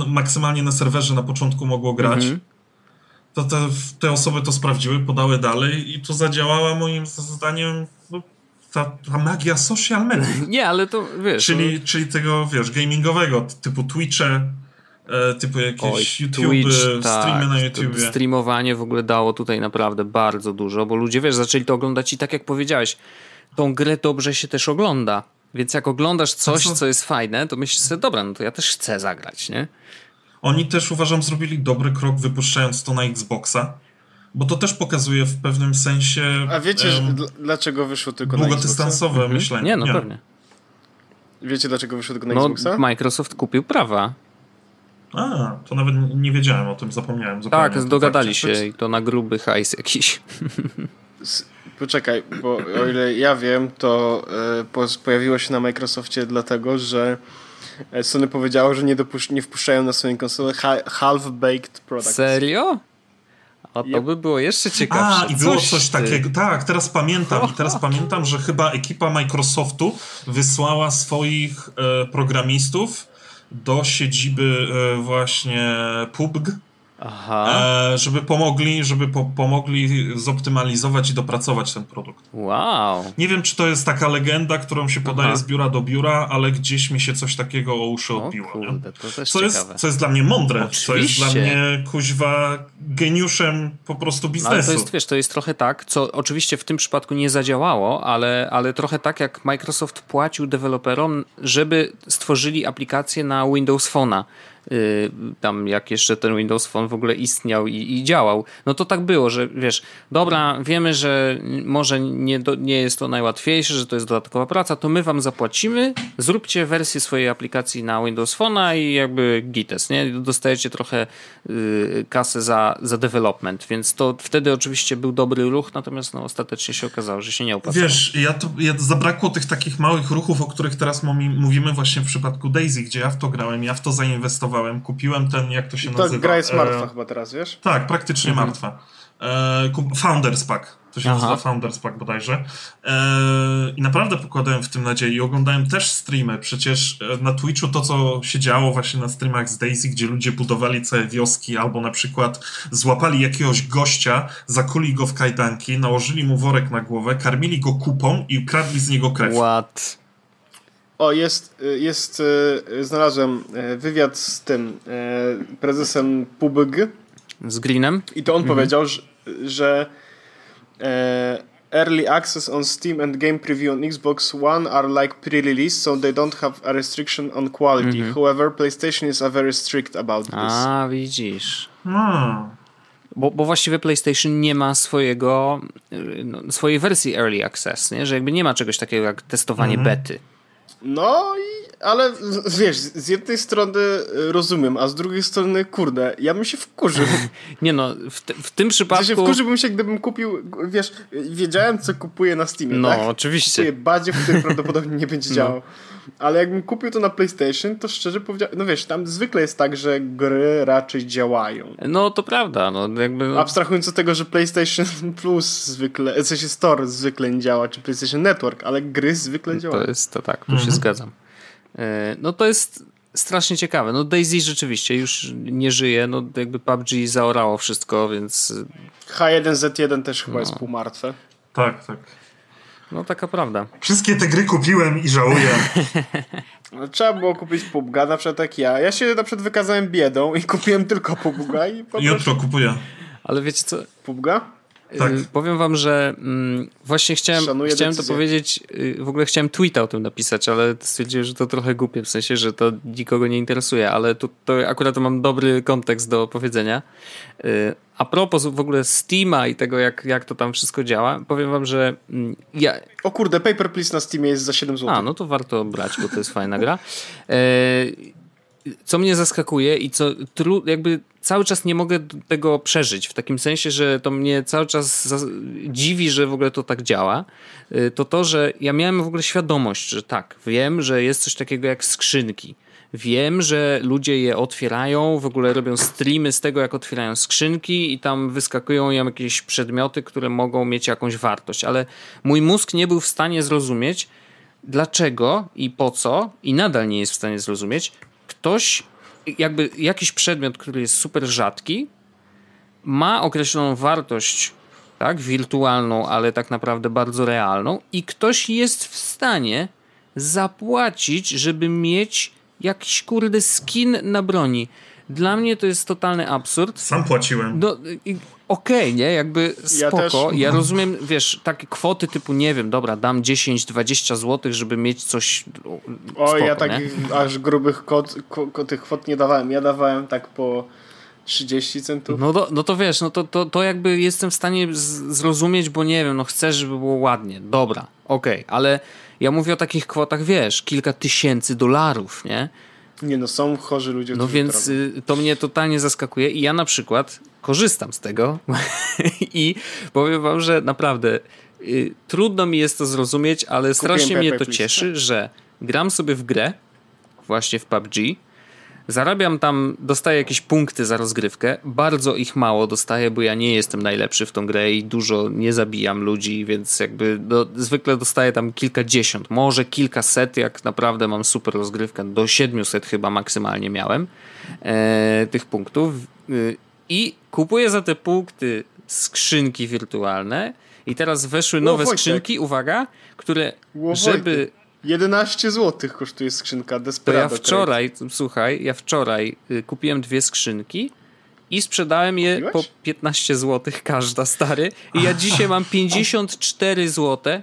maksymalnie na serwerze na początku mogło grać, to te osoby to sprawdziły, podały dalej i to zadziałała moim zdaniem... Ta magia social media. Nie, ale to wiesz... Czyli tego, wiesz, gamingowego, typu Twitche, typu jakieś YouTube, streamy na YouTubie. Streamowanie w ogóle dało tutaj naprawdę bardzo dużo, bo ludzie, wiesz, zaczęli to oglądać i tak jak powiedziałeś, tą grę dobrze się też ogląda, więc jak oglądasz coś, co jest fajne, to myślisz sobie, dobra, no to ja też chcę zagrać, nie? Oni też, uważam, zrobili dobry krok, wypuszczając to na Xboxa. Bo to też pokazuje w pewnym sensie... A wiecie, dlaczego wyszło tylko na Xboxa? Długodystansowe myślenie. Nie, pewnie. Wiecie, dlaczego wyszło tylko na Xboxa? Microsoft kupił prawa. A, to nawet nie wiedziałem o tym, zapomniałem. Tak, dogadali się i to na gruby hajs jakiś. Poczekaj, bo o ile ja wiem, to pojawiło się na Microsoftie dlatego, że Sony powiedziało, że nie wpuszczają na swoją konsolę half-baked products. Serio? A to by było jeszcze ciekawsze. I było coś takiego. Tak, teraz pamiętam. I teraz pamiętam, że chyba ekipa Microsoftu wysłała swoich programistów do siedziby właśnie PUBG, żeby pomogli, zoptymalizować i dopracować ten produkt. Wow. Nie wiem, czy to jest taka legenda, którą się podaje z biura do biura, ale gdzieś mi się coś takiego o uszy odbiło. Kurde, to też co jest dla mnie mądre, oczywiście. Co jest dla mnie kuźwa geniuszem po prostu biznesu. Ale to jest, wiesz, to jest trochę tak, co oczywiście w tym przypadku nie zadziałało, ale trochę tak jak Microsoft płacił deweloperom, żeby stworzyli aplikację na Windows Phone'a. Tam jak jeszcze ten Windows Phone w ogóle istniał i działał, no to tak było, że wiesz, dobra, wiemy, że może nie jest to najłatwiejsze, że to jest dodatkowa praca, to my wam zapłacimy, zróbcie wersję swojej aplikacji na Windows Phone'a i jakby gites, nie? Dostajecie trochę kasę za development, więc to wtedy oczywiście był dobry ruch, natomiast no, ostatecznie się okazało, że się nie opłacało. Wiesz, zabrakło tych takich małych ruchów, o których teraz mówimy właśnie w przypadku DayZ, gdzie ja w to grałem, ja w to zainwestowałem, testowałem, kupiłem ten, jak to się nazywa... Tak, gra jest martwa chyba teraz, wiesz? Tak, praktycznie martwa. Founders Pack. To się nazywa Founders Pack bodajże. I naprawdę pokładałem w tym nadziei. Oglądałem też streamy. Przecież na Twitchu to, co się działo właśnie na streamach z DayZ, gdzie ludzie budowali całe wioski albo na przykład złapali jakiegoś gościa, zakuli go w kajdanki, nałożyli mu worek na głowę, karmili go kupą i ukradli z niego krew. What? O, jest znalazłem wywiad z tym prezesem PUBG. Z Greenem. I to on powiedział, że early access on Steam and game preview on Xbox One are like pre-release, so they don't have a restriction on quality. However, PlayStation is very strict about this. A, widzisz. Bo właściwie PlayStation nie ma swojej wersji early access, nie? Że jakby nie ma czegoś takiego jak testowanie bety. No i, ale wiesz, z jednej strony rozumiem, a z drugiej strony, kurde, ja bym się wkurzył. Nie no, w tym przypadku... Ja się wkurzyłbym się, gdybym kupił, wiesz, wiedziałem, co kupuję na Steamie, no, tak? No, oczywiście. Kupuję badzie, w której prawdopodobnie nie będzie działał. Ale jakbym kupił to na PlayStation, to szczerze powiedziałem, no wiesz, tam zwykle jest tak, że gry raczej działają. No, to prawda, no jakby... Abstrahując od tego, że PlayStation Plus zwykle, w sensie Store zwykle nie działa, czy PlayStation Network, ale gry zwykle działają. To jest, to tak, tu się zgadzam. No to jest strasznie ciekawe. No DayZ rzeczywiście już nie żyje, no jakby PUBG zaorało wszystko, więc... H1Z1 też chyba jest półmartwe. Tak, tak. No taka prawda. Wszystkie te gry kupiłem i żałuję. Trzeba było kupić PUBG, na przykład tak ja. Ja się na przykład wykazałem biedą i kupiłem tylko PUBG i potem... Jutro kupuję. Ale wiecie co? PUBG? Tak. Powiem wam, że właśnie chciałem to powiedzieć, w ogóle chciałem tweeta o tym napisać, ale stwierdziłem, że to trochę głupie, w sensie, że to nikogo nie interesuje, ale to akurat mam dobry kontekst do powiedzenia. A propos w ogóle Steama i tego, jak to tam wszystko działa, powiem wam, że ja... O kurde, Paper Please na Steamie jest za 7 zł. A, no to warto brać, bo to jest fajna gra. Co mnie zaskakuje i co jakby cały czas nie mogę tego przeżyć, w takim sensie, że to mnie cały czas dziwi, że w ogóle to tak działa, to, że ja miałem w ogóle świadomość, że tak, wiem, że jest coś takiego jak skrzynki. Wiem, że ludzie je otwierają, w ogóle robią streamy z tego, jak otwierają skrzynki i tam wyskakują im jakieś przedmioty, które mogą mieć jakąś wartość, ale mój mózg nie był w stanie zrozumieć, dlaczego i po co, i nadal nie jest w stanie zrozumieć, ktoś, jakby jakiś przedmiot, który jest super rzadki, ma określoną wartość, tak, wirtualną, ale tak naprawdę bardzo realną, i ktoś jest w stanie zapłacić, żeby mieć jakiś kurde skin na broni. Dla mnie to jest totalny absurd. Sam płaciłem. No, okej, nie? Jakby spoko. Ja rozumiem, wiesz, takie kwoty typu, nie wiem, dobra, dam 10-20 zł, żeby mieć coś spoko, ja takich aż grubych tych kwot nie dawałem. Ja dawałem tak po 30 centów. No to wiesz, to jakby jestem w stanie zrozumieć, bo nie wiem, no chcę, żeby było ładnie. Dobra, okej, ale ja mówię o takich kwotach, wiesz, kilka tysięcy dolarów, nie? Nie no, są chorzy ludzie. No więc to mnie totalnie zaskakuje i ja na przykład korzystam z tego i powiem wam, że naprawdę trudno mi jest to zrozumieć, ale strasznie mnie to cieszy, że gram sobie w grę, właśnie w PUBG, zarabiam tam, dostaję jakieś punkty za rozgrywkę, bardzo ich mało dostaję, bo ja nie jestem najlepszy w tą grę i dużo nie zabijam ludzi, więc jakby zwykle dostaję tam kilkadziesiąt, może kilkaset, jak naprawdę mam super rozgrywkę, do 700 chyba maksymalnie miałem tych punktów i kupuję za te punkty skrzynki wirtualne i teraz weszły nowe skrzynki, uwaga, które żeby... 11 zł kosztuje skrzynka Desperado. To ja wczoraj kupiłem dwie skrzynki i sprzedałem je po 15 zł każda, stary. I ja dzisiaj mam 54 zł.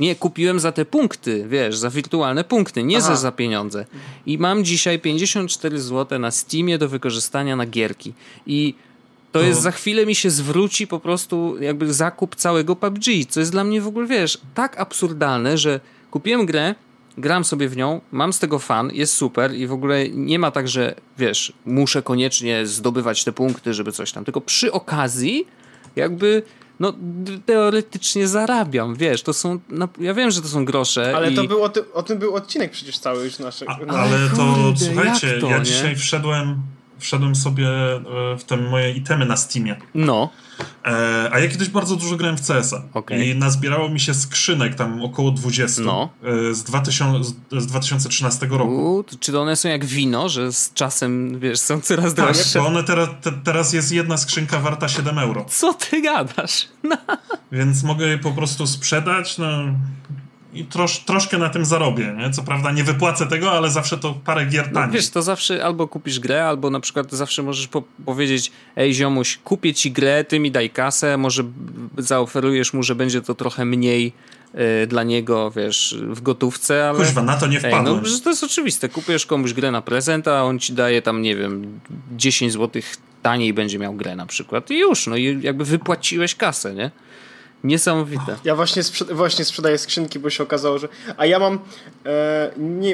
Nie, kupiłem za te punkty, wiesz, za wirtualne punkty, nie za pieniądze. I mam dzisiaj 54 zł na Steamie do wykorzystania na gierki. I to jest, za chwilę mi się zwróci po prostu jakby zakup całego PUBG, co jest dla mnie w ogóle, wiesz, tak absurdalne, że kupiłem grę, gram sobie w nią, mam z tego fan, jest super i w ogóle nie ma tak, że wiesz, muszę koniecznie zdobywać te punkty, żeby coś tam, tylko przy okazji jakby no teoretycznie zarabiam, wiesz, to są, ja wiem, że to są grosze. Ale i... to był o tym był odcinek przecież cały już naszego. Ale to, kurde, słuchajcie, jak to, ja dzisiaj nie? wszedłem sobie w te moje itemy na Steamie. No. A ja kiedyś bardzo dużo grałem w CS-a. Okay. I nazbierało mi się skrzynek tam około 20 no. Z 2013 roku. Czy to one są jak wino, że z czasem, wiesz, są coraz droższe? Tak, bo one teraz jest jedna skrzynka warta 7 euro. Co ty gadasz? No. Więc mogę je po prostu sprzedać, no... I troszkę na tym zarobię, nie? Co prawda nie wypłacę tego, ale zawsze to parę gier taniej. No wiesz, to zawsze albo kupisz grę, albo na przykład zawsze możesz powiedzieć: ej ziomuś, kupię ci grę, ty mi daj kasę, może zaoferujesz mu, że będzie to trochę mniej dla niego, wiesz, w gotówce, ale... Kuźwa, na to nie wpadłem. No, to jest oczywiste, kupujesz komuś grę na prezent, a on ci daje tam, nie wiem, 10 zł taniej będzie miał grę na przykład i już, no i jakby wypłaciłeś kasę, nie? Niesamowite. Ja właśnie sprzedaję skrzynki, bo się okazało, że... A ja mam...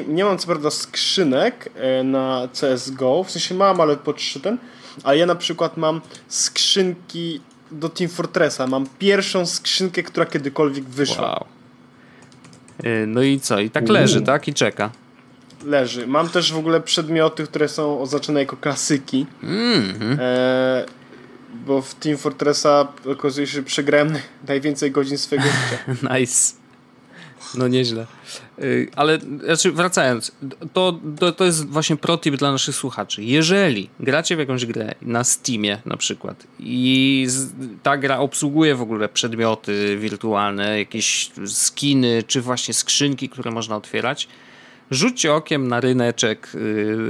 nie mam co prawda skrzynek na CSGO. W sensie mam, ale po 3 ten. Ale ja na przykład mam skrzynki do Team Fortressa. Mam pierwszą skrzynkę, która kiedykolwiek wyszła. Wow. No i co? I tak leży, tak? I czeka. Leży. Mam też w ogóle przedmioty, które są oznaczone jako klasyki. Mm-hmm. Bo w Team Fortressa okazuje się, że przegrałem najwięcej godzin swojego życia. Nice. No nieźle. Ale znaczy wracając, to jest właśnie protip dla naszych słuchaczy. Jeżeli gracie w jakąś grę na Steamie na przykład i ta gra obsługuje w ogóle przedmioty wirtualne, jakieś skiny czy właśnie skrzynki, które można otwierać, rzućcie okiem na ryneczek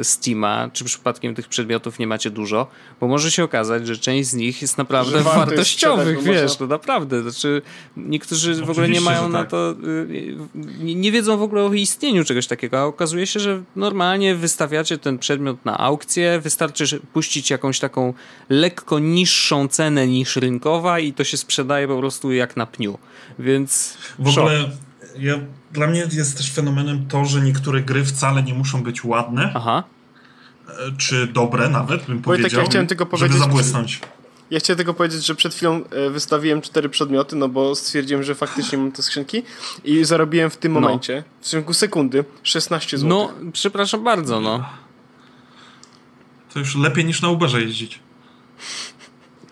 Steama, czy przypadkiem tych przedmiotów nie macie dużo, bo może się okazać, że część z nich jest naprawdę wartościowych, wiesz, to naprawdę. Znaczy, niektórzy oczywiście, w ogóle nie mają tak. na to, nie wiedzą w ogóle o istnieniu czegoś takiego, a okazuje się, że normalnie wystawiacie ten przedmiot na aukcję, wystarczy puścić jakąś taką lekko niższą cenę niż rynkowa i to się sprzedaje po prostu jak na pniu, więc... W ogóle... Dla mnie jest też fenomenem to, że niektóre gry wcale nie muszą być ładne. Aha. Czy dobre nawet, bym powiedział, tak, ja chciałem tylko powiedzieć, żeby zabłysnąć. Ja chciałem tylko powiedzieć, że przed chwilą wystawiłem 4 przedmioty, no bo stwierdziłem, że faktycznie mam te skrzynki i zarobiłem w tym momencie, w ciągu sekundy, 16 zł. No, przepraszam bardzo, no. To już lepiej niż na Uberze jeździć.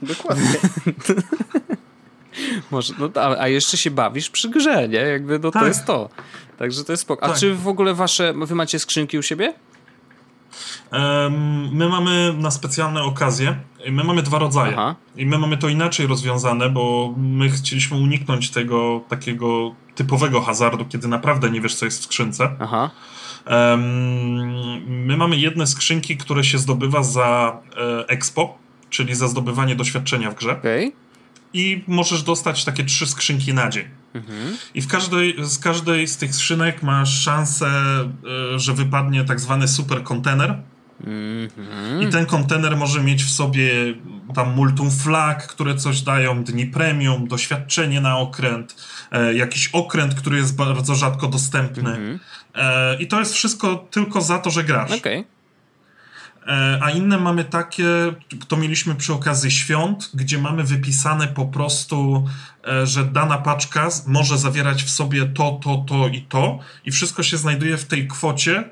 Dokładnie. Może, no, a jeszcze się bawisz przy grze, nie? Jakby, no, tak. To jest to. Także to jest spoko. A tak. Czy w ogóle wy macie skrzynki u siebie? My mamy na specjalne okazje. My mamy 2 rodzaje. Aha. I my mamy to inaczej rozwiązane, bo my chcieliśmy uniknąć tego takiego typowego hazardu, kiedy naprawdę nie wiesz, co jest w skrzynce. Aha. My mamy jedne skrzynki, które się zdobywa za expo, czyli za zdobywanie doświadczenia w grze. Okej. I możesz dostać takie 3 skrzynki na dzień. Mhm. I z każdej z tych skrzynek masz szansę, że wypadnie tak zwany super kontener. Mhm. I ten kontener może mieć w sobie tam multum flag, które coś dają, dni premium, doświadczenie na okręt, jakiś okręt, który jest bardzo rzadko dostępny. Mhm. I to jest wszystko tylko za to, że grasz. Okay. A inne mamy takie, to mieliśmy przy okazji świąt, gdzie mamy wypisane po prostu, że dana paczka może zawierać w sobie to i wszystko się znajduje w tej kwocie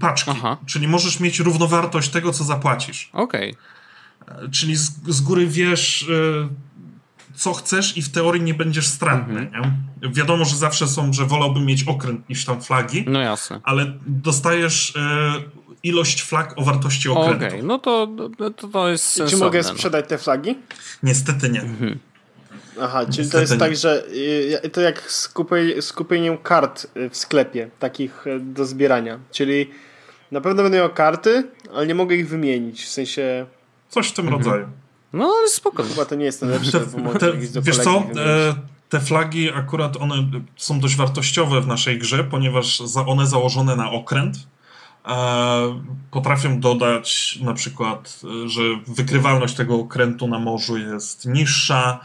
paczki. Aha. Czyli możesz mieć równowartość tego, co zapłacisz. Okej. Czyli z góry wiesz, co chcesz i w teorii nie będziesz stratny. Mhm. Nie? Wiadomo, że zawsze są, że wolałbym mieć okręt niż tam flagi, no jasne. Ale dostajesz... ilość flag o wartości okrętu. Okej, no to jest sensowne. Czy mogę sprzedać te flagi? Niestety nie. Mhm. Aha, czyli niestety to jest nie. Tak, że to jak skupieniem kart w sklepie, takich do zbierania. Czyli na pewno będę miał karty, ale nie mogę ich wymienić, w sensie... Coś w tym rodzaju. No, ale spoko. Chyba to nie jest najlepsze. Wiesz co? Te flagi akurat one są dość wartościowe w naszej grze, ponieważ one założone na okręt Potrafią dodać na przykład, że wykrywalność tego okrętu na morzu jest niższa,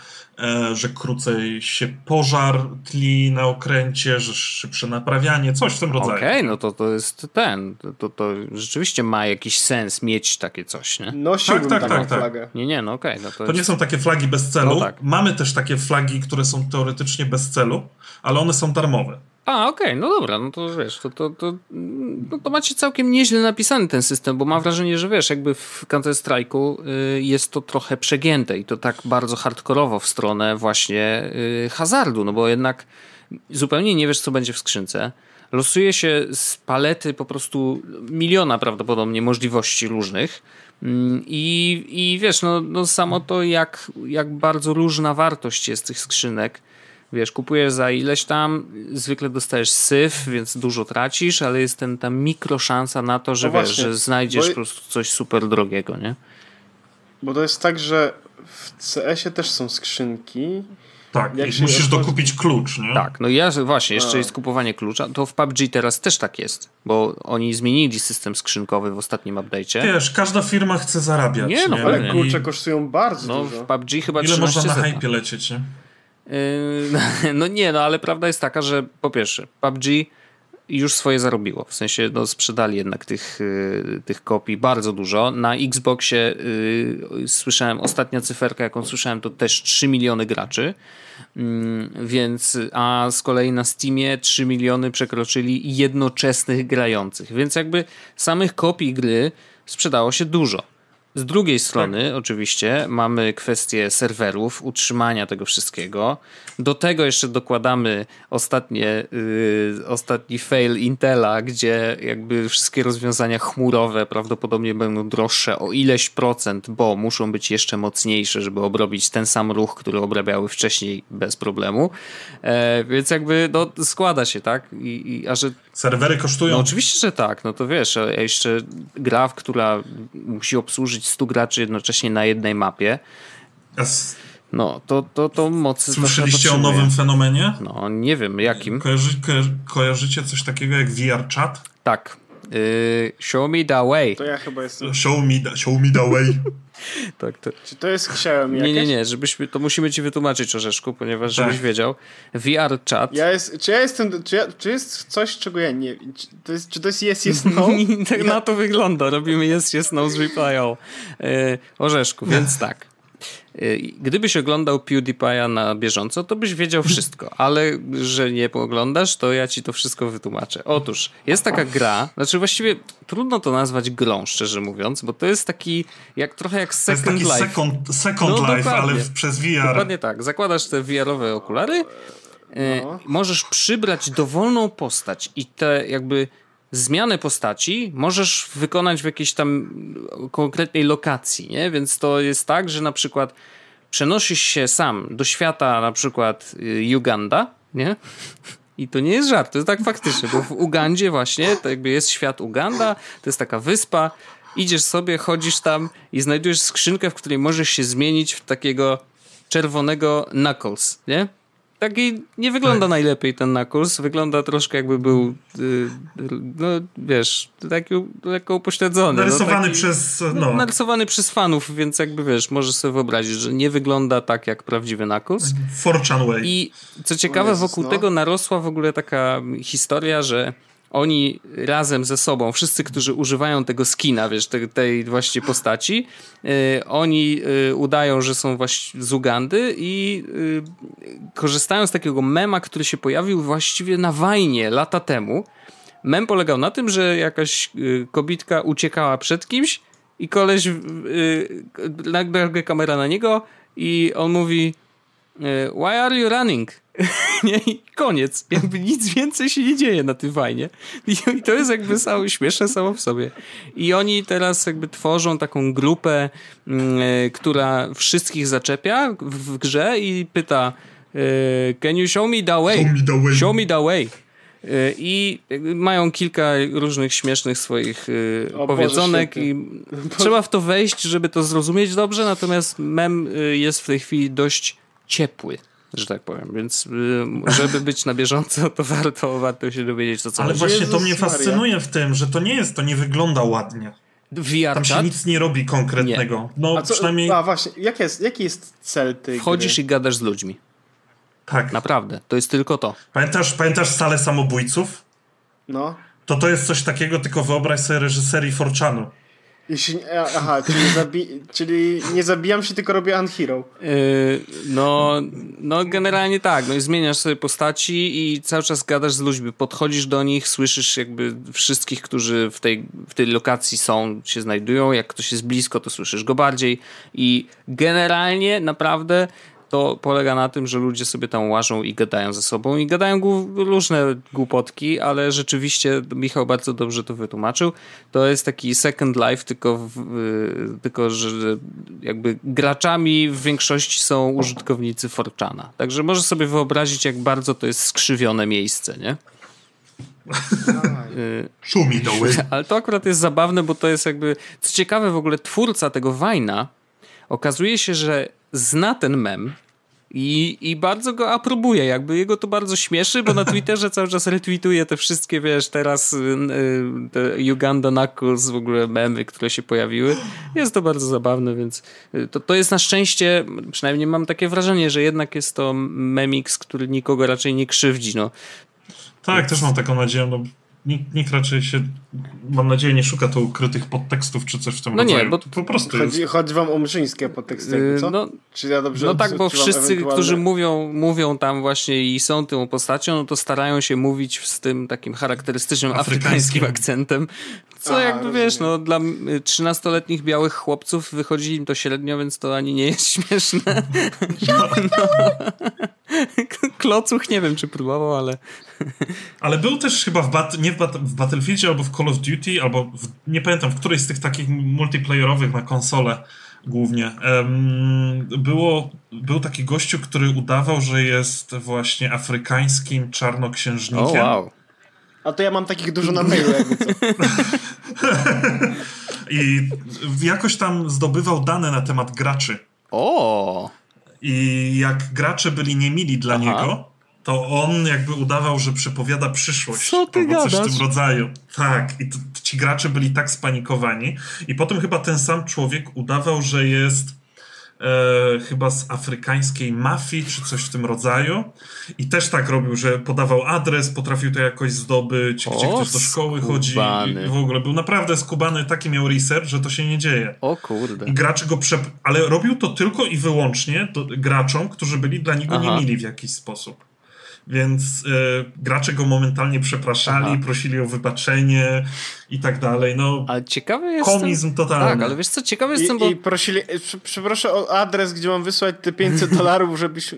że krócej się pożar tli na okręcie, że szybsze naprawianie, coś w tym rodzaju. Okej, no to jest ten. To rzeczywiście ma jakiś sens mieć takie coś, nie? Nosiłbym taką flagę. Nie, no okej. No to nie są takie flagi bez celu. No tak. Mamy też takie flagi, które są teoretycznie bez celu, ale one są darmowe. A, okej, no dobra, no to wiesz, to macie całkiem nieźle napisany ten system, bo mam wrażenie, że wiesz, jakby w Counter-Strike'u jest to trochę przegięte i to tak bardzo hardkorowo w stronę właśnie hazardu, no bo jednak zupełnie nie wiesz, co będzie w skrzynce. Losuje się z palety po prostu miliona prawdopodobnie możliwości różnych i wiesz, no samo to, jak bardzo różna wartość jest tych skrzynek. Wiesz, kupujesz za ileś tam, zwykle dostajesz syf, więc dużo tracisz, ale jest ta mikro szansa na to, że wiesz, że znajdziesz po prostu coś super drogiego, nie? Bo to jest tak, że w CS-ie też są skrzynki. Tak, jak musisz dokupić klucz, nie? Tak, no ja właśnie, jeszcze jest kupowanie klucza, to w PUBG teraz też tak jest, bo oni zmienili system skrzynkowy w ostatnim update'cie. Wiesz, każda firma chce zarabiać, nie? No, nie? Ale klucze kosztują bardzo dużo. W PUBG chyba 13 zł. Ile można na hype lecieć, nie? No nie, no ale prawda jest taka, że po pierwsze PUBG już swoje zarobiło, w sensie sprzedali jednak tych kopii bardzo dużo. Na Xboxie słyszałem, ostatnia cyferka jaką słyszałem to też 3 miliony graczy, więc, a z kolei na Steamie 3 miliony przekroczyli jednoczesnych grających, więc jakby samych kopii gry sprzedało się dużo. Z drugiej strony oczywiście mamy kwestię serwerów, utrzymania tego wszystkiego. Do tego jeszcze dokładamy ostatni fail Intela, gdzie jakby wszystkie rozwiązania chmurowe prawdopodobnie będą droższe o ileś procent, bo muszą być jeszcze mocniejsze, żeby obrobić ten sam ruch, który obrabiały wcześniej bez problemu. Więc jakby składa się, tak? A że serwery kosztują? No oczywiście, że tak. No to wiesz, a jeszcze gra, która musi obsłużyć 100 graczy jednocześnie na jednej mapie. No, to mocy... Słyszeliście o nowym fenomenie? No, nie wiem, jakim. Kojarzycie coś takiego jak VR chat? Tak. Show me the way. To ja chyba jestem... Show me the way. Tak, to... Czy to jest Xiaomi jakieś? Nie, żebyśmy, to musimy ci wytłumaczyć, Orzeszku, ponieważ tak, żebyś wiedział. VR chat. Czy jest coś, czego ja nie wiem? Czy to jest yes, no? Tak na to wygląda. Robimy yes, no z reply'ą. Orzeszku, więc tak. Gdybyś oglądał PewDiePie'a na bieżąco, to byś wiedział wszystko, ale że nie oglądasz, to ja ci to wszystko wytłumaczę. Otóż jest taka gra, znaczy właściwie trudno to nazwać grą, szczerze mówiąc, bo to jest taki trochę jak Second Life. Second Life, ale przez VR. Dokładnie tak. Zakładasz te VR-owe okulary, możesz przybrać dowolną postać i te jakby zmianę postaci możesz wykonać w jakiejś tam konkretnej lokacji, nie? Więc to jest tak, że na przykład przenosisz się sam do świata na przykład Uganda, nie? I to nie jest żart, to jest tak faktycznie, bo w Ugandzie właśnie to jakby jest świat Uganda, to jest taka wyspa, idziesz sobie, chodzisz tam i znajdujesz skrzynkę, w której możesz się zmienić w takiego czerwonego Knuckles, nie? Taki nie wygląda najlepiej ten Knuckles, wygląda troszkę jakby był taki lekko upośledzony. Narysowany przez fanów, więc jakby wiesz, możesz sobie wyobrazić, że nie wygląda tak jak prawdziwy Knuckles. I co ciekawe, wokół tego narosła w ogóle taka historia, że oni razem ze sobą, wszyscy, którzy używają tego skina, wiesz, tej właśnie postaci, oni udają, że są właśnie z Ugandy i korzystają z takiego mema, który się pojawił właściwie na Vine lata temu. Mem polegał na tym, że jakaś kobitka uciekała przed kimś i koleś, nagle kamera na niego i on mówi: why are you running? I koniec. Jakby nic więcej się nie dzieje na tym Vine. I to jest jakby śmieszne samo w sobie. I oni teraz jakby tworzą taką grupę, która wszystkich zaczepia w grze i pyta: can you show me the way? Show me the way. I mają kilka różnych śmiesznych swoich powiedzonek i trzeba w to wejść, żeby to zrozumieć dobrze, natomiast mem jest w tej chwili dość ciepły. że tak powiem. Więc żeby być na bieżąco, to warto się dowiedzieć, co ale chodzi. Ale właśnie to mnie fascynuje w tym, że to nie jest, to nie wygląda ładnie. VR tam się nic nie robi konkretnego. Nie. No a co, przynajmniej... A właśnie, jaki jest cel tej wchodzisz gry? I gadasz z ludźmi. Tak. Naprawdę, to jest tylko to. Pamiętasz salę samobójców? No. To jest coś takiego, tylko wyobraź sobie reżyserii 4chanu. Aha, czyli nie zabijam się, tylko robię Unhero. No generalnie tak. No i zmieniasz sobie postaci i cały czas gadasz z ludźmi. Podchodzisz do nich, słyszysz jakby wszystkich, którzy w tej lokacji są, się znajdują. Jak ktoś jest blisko, to słyszysz go bardziej. I generalnie naprawdę to polega na tym, że ludzie sobie tam łażą i gadają ze sobą i gadają różne głupotki, ale rzeczywiście Michał bardzo dobrze to wytłumaczył. To jest taki Second Life, tylko że jakby graczami w większości są użytkownicy 4chana. Także możesz sobie wyobrazić, jak bardzo to jest skrzywione miejsce, nie? Szumi doły. Ale to akurat jest zabawne, bo to jest jakby... Co ciekawe, w ogóle twórca tego Vine'a okazuje się, że zna ten mem i bardzo go aprobuje, jakby jego to bardzo śmieszy, bo na Twitterze cały czas retweetuje te wszystkie, wiesz, teraz Uganda Knuckles, w ogóle memy, które się pojawiły. Jest to bardzo zabawne, więc to jest na szczęście, przynajmniej mam takie wrażenie, że jednak jest to memiks, który nikogo raczej nie krzywdzi. No. Tak, więc... też mam taką nadzieję, no. Nikt raczej się, mam nadzieję, nie szuka tu ukrytych podtekstów czy coś w tym rodzaju. No nie, bo to po prostu chodzi wam o mszyńskie podteksty, co? Czy ja dobrze tak, bo wszyscy, którzy mówią tam właśnie i są tą postacią, no to starają się mówić z tym takim charakterystycznym afrykańskim akcentem, co jakby rozumiem. Wiesz, no dla 13-letnich białych chłopców wychodzi im to średnio, więc to ani nie jest śmieszne. Klocuch nie wiem, czy próbował, ale... Ale był też chyba w Battlefieldzie albo w Call of Duty, albo nie pamiętam, w którejś z tych takich multiplayerowych na konsolę głównie. Był taki gościu, który udawał, że jest właśnie afrykańskim czarnoksiężnikiem. Oh, wow. A to ja mam takich dużo na mailu, jakby co. I jakoś tam zdobywał dane na temat graczy. O. I jak gracze byli niemili dla niego, to on jakby udawał, że przepowiada przyszłość. Co ty gadasz? Coś w tym rodzaju. Tak. I ci gracze byli tak spanikowani. I potem chyba ten sam człowiek udawał, że jest chyba z afrykańskiej mafii, czy coś w tym rodzaju. I też tak robił, że podawał adres, potrafił to jakoś zdobyć, gdzie ktoś do szkoły chodzi. I w ogóle był naprawdę skubany, taki miał research, że to się nie dzieje. O kurde. I gracze go ale robił to tylko i wyłącznie graczom, którzy byli dla niego niemili w jakiś sposób. Więc gracze go momentalnie przepraszali, prosili o wybaczenie i tak dalej. No, ale ciekawy jest komizm totalny. Tak, ale wiesz co, ciekawy jestem, bo... I prosili, przeproszę o adres, gdzie mam wysłać te $500,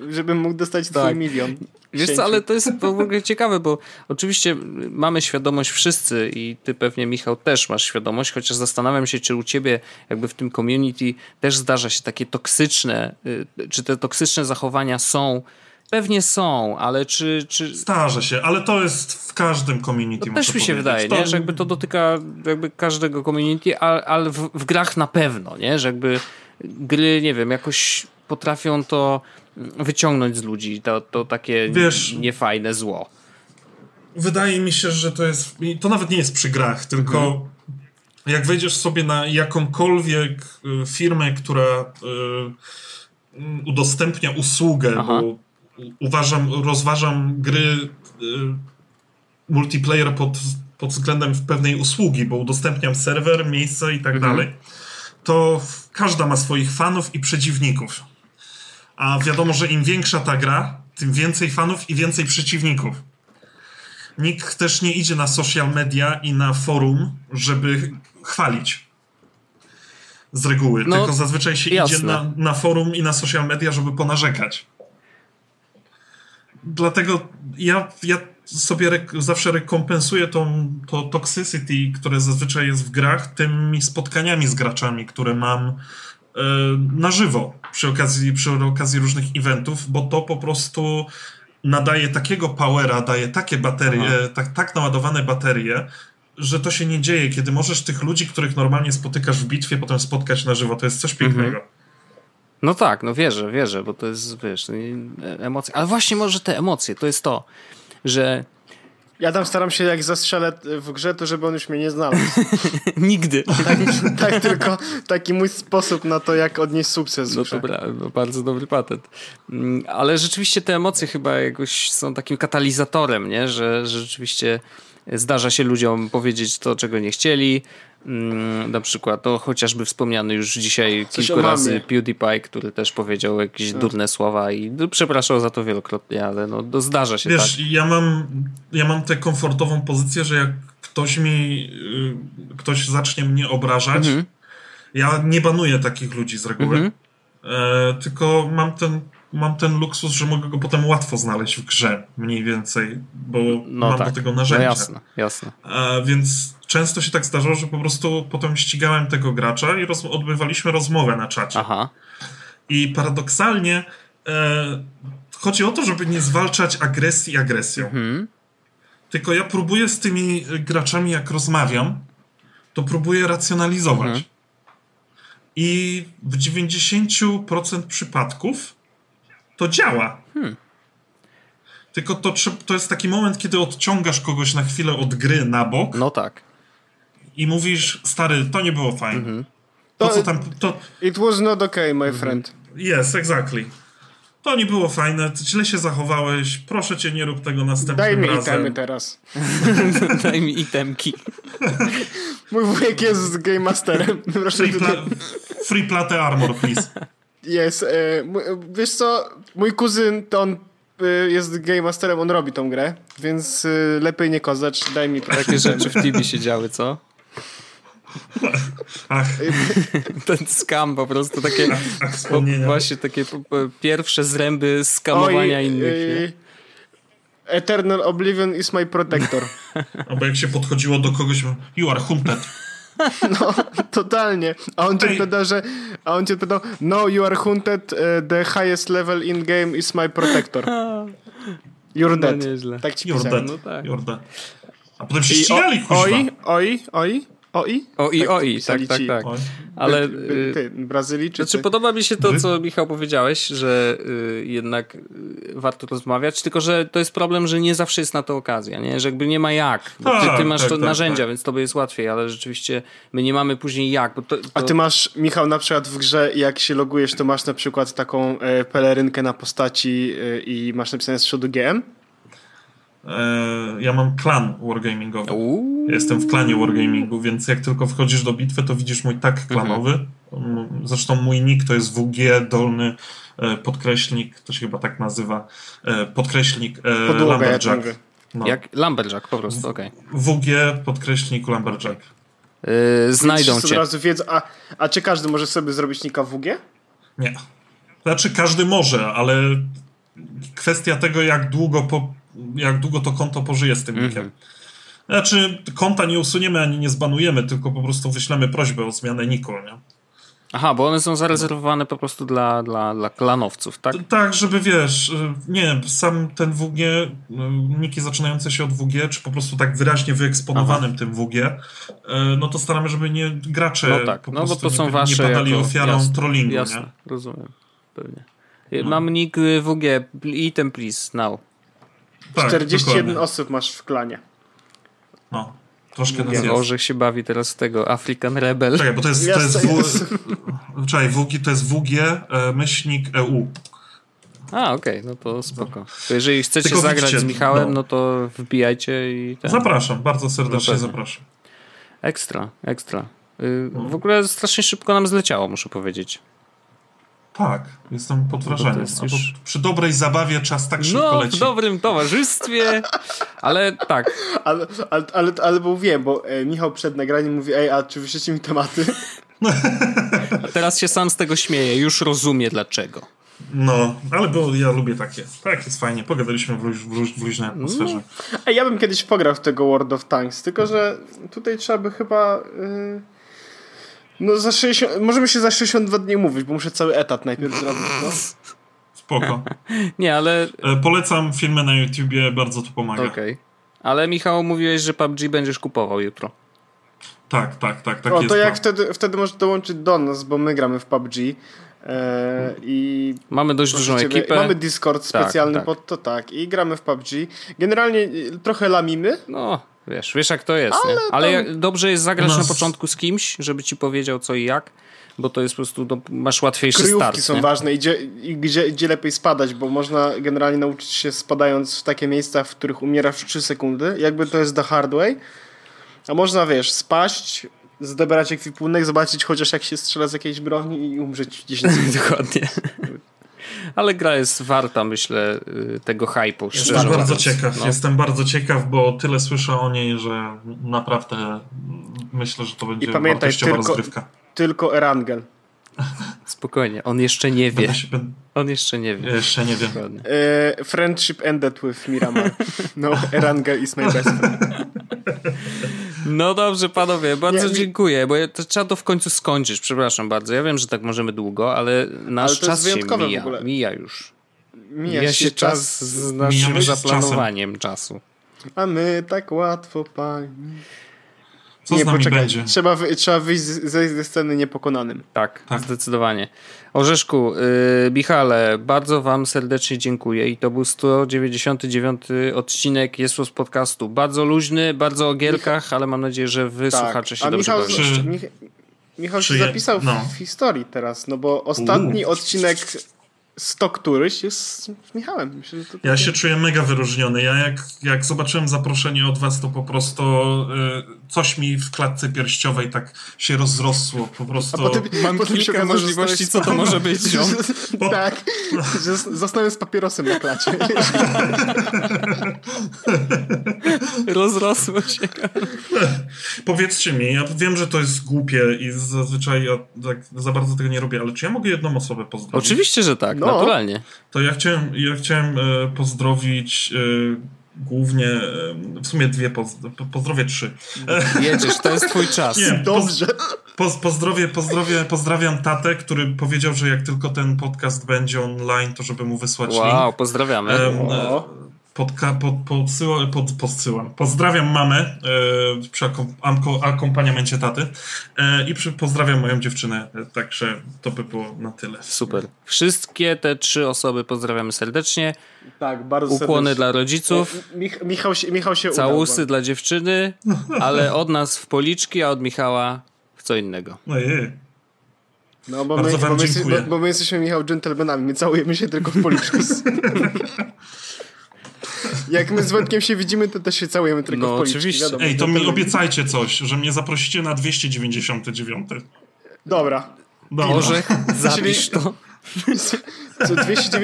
żebym mógł dostać tak. Twój milion. Wiesz co, ale to jest w ogóle ciekawe, bo oczywiście mamy świadomość wszyscy i ty pewnie, Michał, też masz świadomość, chociaż zastanawiam się, czy u ciebie jakby w tym community też zdarza się takie toksyczne, czy te toksyczne zachowania są. Pewnie są, ale czy... Zdarza się, ale to jest w każdym community. To też mi się wydaje, nie? Że jakby to dotyka jakby każdego community, ale w grach na pewno, nie? Że jakby gry, nie wiem, jakoś potrafią to wyciągnąć z ludzi, to takie wiesz, niefajne zło. Wydaje mi się, że to jest... To nawet nie jest przy grach, tylko... Jak wejdziesz sobie na jakąkolwiek firmę, która udostępnia usługę, bo rozważam gry multiplayer pod względem pewnej usługi, bo udostępniam serwer, miejsce i tak dalej, to każda ma swoich fanów i przeciwników. A wiadomo, że im większa ta gra, tym więcej fanów i więcej przeciwników. Nikt też nie idzie na social media i na forum, żeby chwalić. Z reguły. No, tylko zazwyczaj się jasne. Idzie na forum i na social media, żeby ponarzekać. Dlatego ja sobie zawsze rekompensuję to toxicity, które zazwyczaj jest w grach, tymi spotkaniami z graczami, które mam na żywo przy okazji różnych eventów, bo to po prostu nadaje takiego powera, daje takie baterie, tak naładowane baterie, że to się nie dzieje, kiedy możesz tych ludzi, których normalnie spotykasz w bitwie, potem spotkać na żywo. To jest coś pięknego. No tak, no wierzę, bo to jest, wiesz, emocje. Ale właśnie może te emocje, to jest to, że... Ja tam staram się, jak zastrzelę w grze, to żeby on już mnie nie znalazł. Nigdy. Tak, tylko taki mój sposób na to, jak odnieść sukces. No dobra, no bardzo dobry patent. Ale rzeczywiście te emocje chyba jakoś są takim katalizatorem, nie? Że rzeczywiście zdarza się ludziom powiedzieć to, czego nie chcieli. Na przykład to chociażby wspomniany już dzisiaj kilku razy PewDiePie, który też powiedział jakieś durne słowa i przepraszał za to wielokrotnie, ale no to zdarza się. Wiesz, tak. ja mam tę komfortową pozycję, że jak ktoś zacznie mnie obrażać, ja nie banuję takich ludzi z reguły, tylko mam ten luksus, że mogę go potem łatwo znaleźć w grze, mniej więcej, bo mam do tego narzędzia. No jasne. Więc często się tak zdarzało, że po prostu potem ścigałem tego gracza i odbywaliśmy rozmowę na czacie. Aha. I paradoksalnie chodzi o to, żeby nie zwalczać agresji agresją. Tylko ja próbuję z tymi graczami, jak rozmawiam, to próbuję racjonalizować. I w 90% przypadków to działa. Tylko to jest taki moment, kiedy odciągasz kogoś na chwilę od gry na bok. No tak. I mówisz, stary, to nie było fajne. To co tam... It was not okay, my friend. Yes, exactly. To nie było fajne, źle się zachowałeś, proszę cię, nie rób tego następnym razem. Daj mi itemy teraz. Daj mi itemki. Mój wujek jest z Game Masterem. Free plate armor, please. Yes. Wiesz co, mój kuzyn, to on jest Game Masterem, on robi tą grę, więc lepiej nie kozacz, daj mi proszę. Takie rzeczy w Tibii się działy, co? Ach. Ten skam po prostu, takie właśnie takie pierwsze zręby skamowania innych. Eternal Oblivion is my protector. Albo jak się podchodziło do kogoś, you are hunted. No, totalnie. A on cię pytał, no, you are hunted, the highest level in game is my protector. You're dead. No, tak ci pisałem. No, tak. You're dead. A potem się ścigali, kuźwa. Oi, tak. Ale Brazylijczycy. Znaczy, podoba mi się to, co Michał powiedziałeś, że jednak warto rozmawiać, tylko że to jest problem, że nie zawsze jest na to okazja, nie? Że jakby nie ma jak. Ty masz narzędzia, więc tobie jest łatwiej, ale rzeczywiście my nie mamy później jak. Bo to... A ty masz, Michał, na przykład w grze, jak się logujesz, to masz na przykład taką pelerynkę na postaci i masz napisane z przodu GM? Ja mam klan wargamingowy. Ja jestem w klanie wargamingu, więc jak tylko wchodzisz do bitwy, to widzisz mój tag klanowy. Zresztą mój nick to jest WG_podkreślnik, to się chyba tak nazywa, podkreślnik Lumberjack. Jak Lumberjack po prostu, okej. WG_Lumberjack. Znajdą cię. A czy każdy może sobie zrobić nicka WG? Nie. Znaczy każdy może, ale kwestia tego, jak długo to konto pożyje z tym nickiem. Znaczy, konta nie usuniemy ani nie zbanujemy, tylko po prostu wyślemy prośbę o zmianę niku, nie? Aha, bo one są zarezerwowane po prostu dla klanowców, tak? Tak, żeby wiesz, nie, sam ten WG, niki zaczynające się od WG, czy po prostu tak wyraźnie wyeksponowanym tym WG, no to staramy, żeby nie gracze nie padali ofiarą trollingu, nie? Jasne, rozumiem, pewnie. Mam nick WG, item please, now. 41 osób masz w klanie. No, troszkę nas jest. Orzech się bawi teraz tego African Rebel. Czekaj, bo to jest WG myślnik EU. A, okej, no to spoko. To jeżeli chcecie zagrać z Michałem, no to wbijajcie i... Zapraszam, bardzo serdecznie zapraszam. Ekstra. W ogóle strasznie szybko nam zleciało, muszę powiedzieć. Tak, jestem pod wrażeniem. Już... Przy dobrej zabawie czas tak szybko leci. No, w dobrym towarzystwie, ale tak. Ale bo wiem, bo Michał przed nagraniem mówi, a czy wyślecie mi tematy? A teraz się sam z tego śmieję, już rozumiem dlaczego. No, ale bo ja lubię takie. Tak, jest fajnie, pogadaliśmy w luźnej atmosferze. Ja bym kiedyś pograł w tego World of Tanks, tylko że tutaj trzeba by chyba... No możemy się za 62 dni mówić, bo muszę cały etat najpierw zrobić. No. Spoko. Nie, ale... Polecam filmy na YouTubie, bardzo to pomaga. Okej. Ale Michał, mówiłeś, że PUBG będziesz kupował jutro. Tak jest. To jak wtedy możesz dołączyć do nas, bo my gramy w PUBG. I mamy dość dużą ekipę. Mamy Discord specjalny pod to, i gramy w PUBG. Generalnie trochę lamimy. No, wiesz jak to jest. Ale, nie? Ale tam... dobrze jest zagrać na początku z kimś, żeby ci powiedział co i jak. Bo to jest po prostu, masz łatwiejszy start. Kryjówki są ważne i gdzie lepiej spadać, bo można generalnie nauczyć się spadając w takie miejsca, w których umierasz w 3 sekundy. Jakby to jest the hard way. A można, wiesz, spaść, zdebrać ekwipunek, zobaczyć chociaż jak się strzela z jakiejś broni i umrzeć 10 sekund. Dokładnie. Ale gra jest warta, myślę, tego hype'u. Jestem bardzo ciekaw, bo tyle słyszę o niej, że naprawdę myślę, że to będzie wartościowa rozgrywka. Tylko Erangel. Spokojnie, on jeszcze nie wie. On jeszcze nie wie. Jeszcze nie wiem. Friendship ended with Miramar. No, Erangel is my best friend. No dobrze, panowie, bardzo dziękuję, bo to trzeba to w końcu skończyć. Przepraszam bardzo, ja wiem, że tak możemy długo, ale czas się mija. Mija się czas z naszym zaplanowaniem czasu. A my tak łatwo, pani... Co nie, poczekaj, trzeba wyjść ze sceny niepokonanym. Tak, zdecydowanie. Orzeszku, Michale, bardzo wam serdecznie dziękuję i to był 199 odcinek Jest z podcastu. Bardzo luźny, bardzo o gierkach, ale mam nadzieję, że wy słuchacze się dobrze bawili. Michał się zapisał w historii teraz, no bo ostatni odcinek... Sto któryś jest z Michałem. Myślę, że to ja się czuję mega wyróżniony. Ja jak zobaczyłem zaproszenie od was, to po prostu coś mi w klatce pierściowej tak się rozrosło. Po prostu mam kilka możliwości, co to może być. Tak, zostanę z papierosem na klacie. Rozrosło się. Powiedzcie mi, ja wiem, że to jest głupie i zazwyczaj ja tak za bardzo tego nie robię, ale czy ja mogę jedną osobę pozdrowić? Oczywiście, że tak. Naturalnie. To ja chciałem pozdrowić głównie, w sumie dwie, pozdrowię 3. Jedziesz, to jest twój czas. Nie, dobrze. Pozdrawiam tatę, który powiedział, że jak tylko ten podcast będzie online, to żeby mu wysłać link. Wow, pozdrawiamy. Pozdrawiam mamę przy akompaniamencie taty i pozdrawiam moją dziewczynę, także to by było na tyle. Super. Wszystkie te 3 osoby pozdrawiamy serdecznie. Tak, bardzo ukłony serdecznie dla rodziców. Michał się całusy udał, dla dziewczyny, ale od nas w policzki, a od Michała w co innego. No bo my jesteśmy, Michał, dżentelmenami, my całujemy się tylko w policzki. Jak my z Wojtkiem się widzimy, to też się całujemy tylko w policzki. Oczywiście. Wiadomo, to mi obiecajcie coś, że mnie zaprosicie na 299. Dobra. Może zapisz to.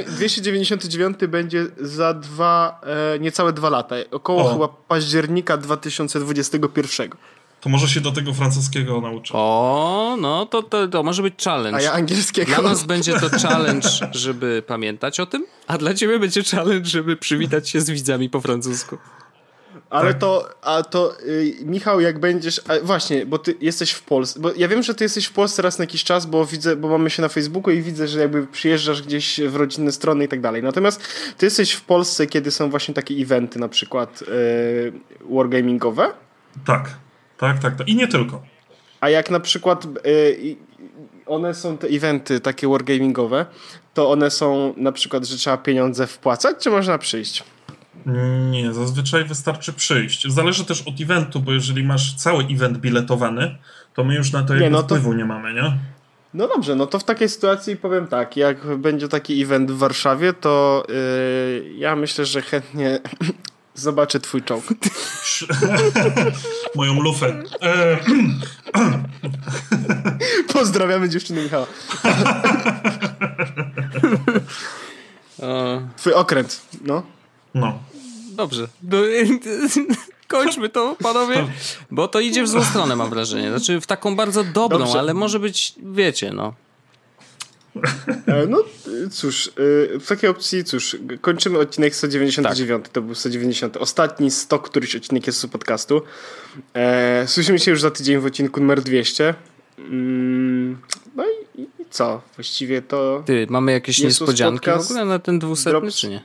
299 będzie za niecałe 2 lata. Około chyba października 2021. To może się do tego francuskiego nauczę. O, no to może być challenge. A ja angielskiego. Dla nas będzie to challenge, żeby pamiętać o tym, a dla ciebie będzie challenge, żeby przywitać się z widzami po francusku. Ale Michał, jak będziesz... Właśnie, bo ty jesteś w Polsce. Bo ja wiem, że ty jesteś w Polsce raz na jakiś czas, bo mamy się na Facebooku i widzę, że jakby przyjeżdżasz gdzieś w rodzinne strony i tak dalej. Natomiast ty jesteś w Polsce, kiedy są właśnie takie eventy, na przykład wargamingowe. Tak. I nie tylko. A jak na przykład one są, te eventy takie wargamingowe, to one są na przykład, że trzeba pieniądze wpłacać, czy można przyjść? Nie, zazwyczaj wystarczy przyjść. Zależy też od eventu, bo jeżeli masz cały event biletowany, to my już na to wpływu nie mamy, nie? No dobrze, no to w takiej sytuacji powiem tak, jak będzie taki event w Warszawie, to ja myślę, że chętnie... Zobaczę twój czołg. Moją lufę. Pozdrawiamy dziewczyny Michała. Twój okręt. No. Dobrze. Kończmy to, panowie. Bo to idzie w złą stronę, mam wrażenie. Znaczy w taką bardzo dobrą, dobrze, ale może być, wiecie, No cóż, w takiej opcji kończymy odcinek 199, to był 190, ostatni 100 któryś odcinek jest z podcastu. Słyszymy się już za tydzień w odcinku numer 200. No i co? Właściwie to... Ty, mamy jakieś niespodzianki w ogóle na ten 200 czy nie?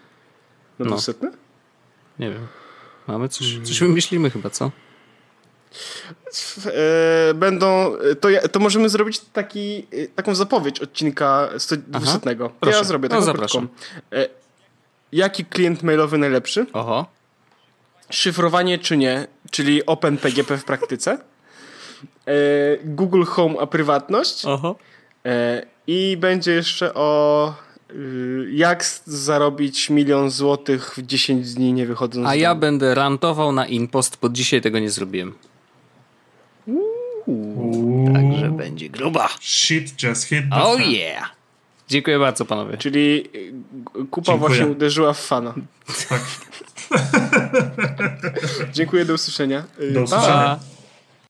Na 200? Nie wiem, mamy coś wymyślimy chyba, co? Będą, to możemy zrobić taką zapowiedź odcinka 120. Aha, proszę. Ja zrobię taką krótką. Jaki klient mailowy najlepszy? Oho. Szyfrowanie czy nie, czyli OpenPGP w praktyce. Google Home a prywatność. Oho. I będzie jeszcze o jak zarobić 1 000 000 złotych w 10 dni nie wychodząc z domu. Ja będę rantował na InPost, bo dzisiaj tego nie zrobiłem. Także będzie gruba. Shit just hit the fan. Oh yeah. Dziękuję bardzo, panowie. Czyli kupa właśnie uderzyła w fana. Tak. Dziękuję, do usłyszenia. Do usłyszenia.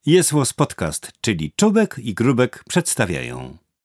Jest Was Podcast, czyli Czubek i Grubek przedstawiają.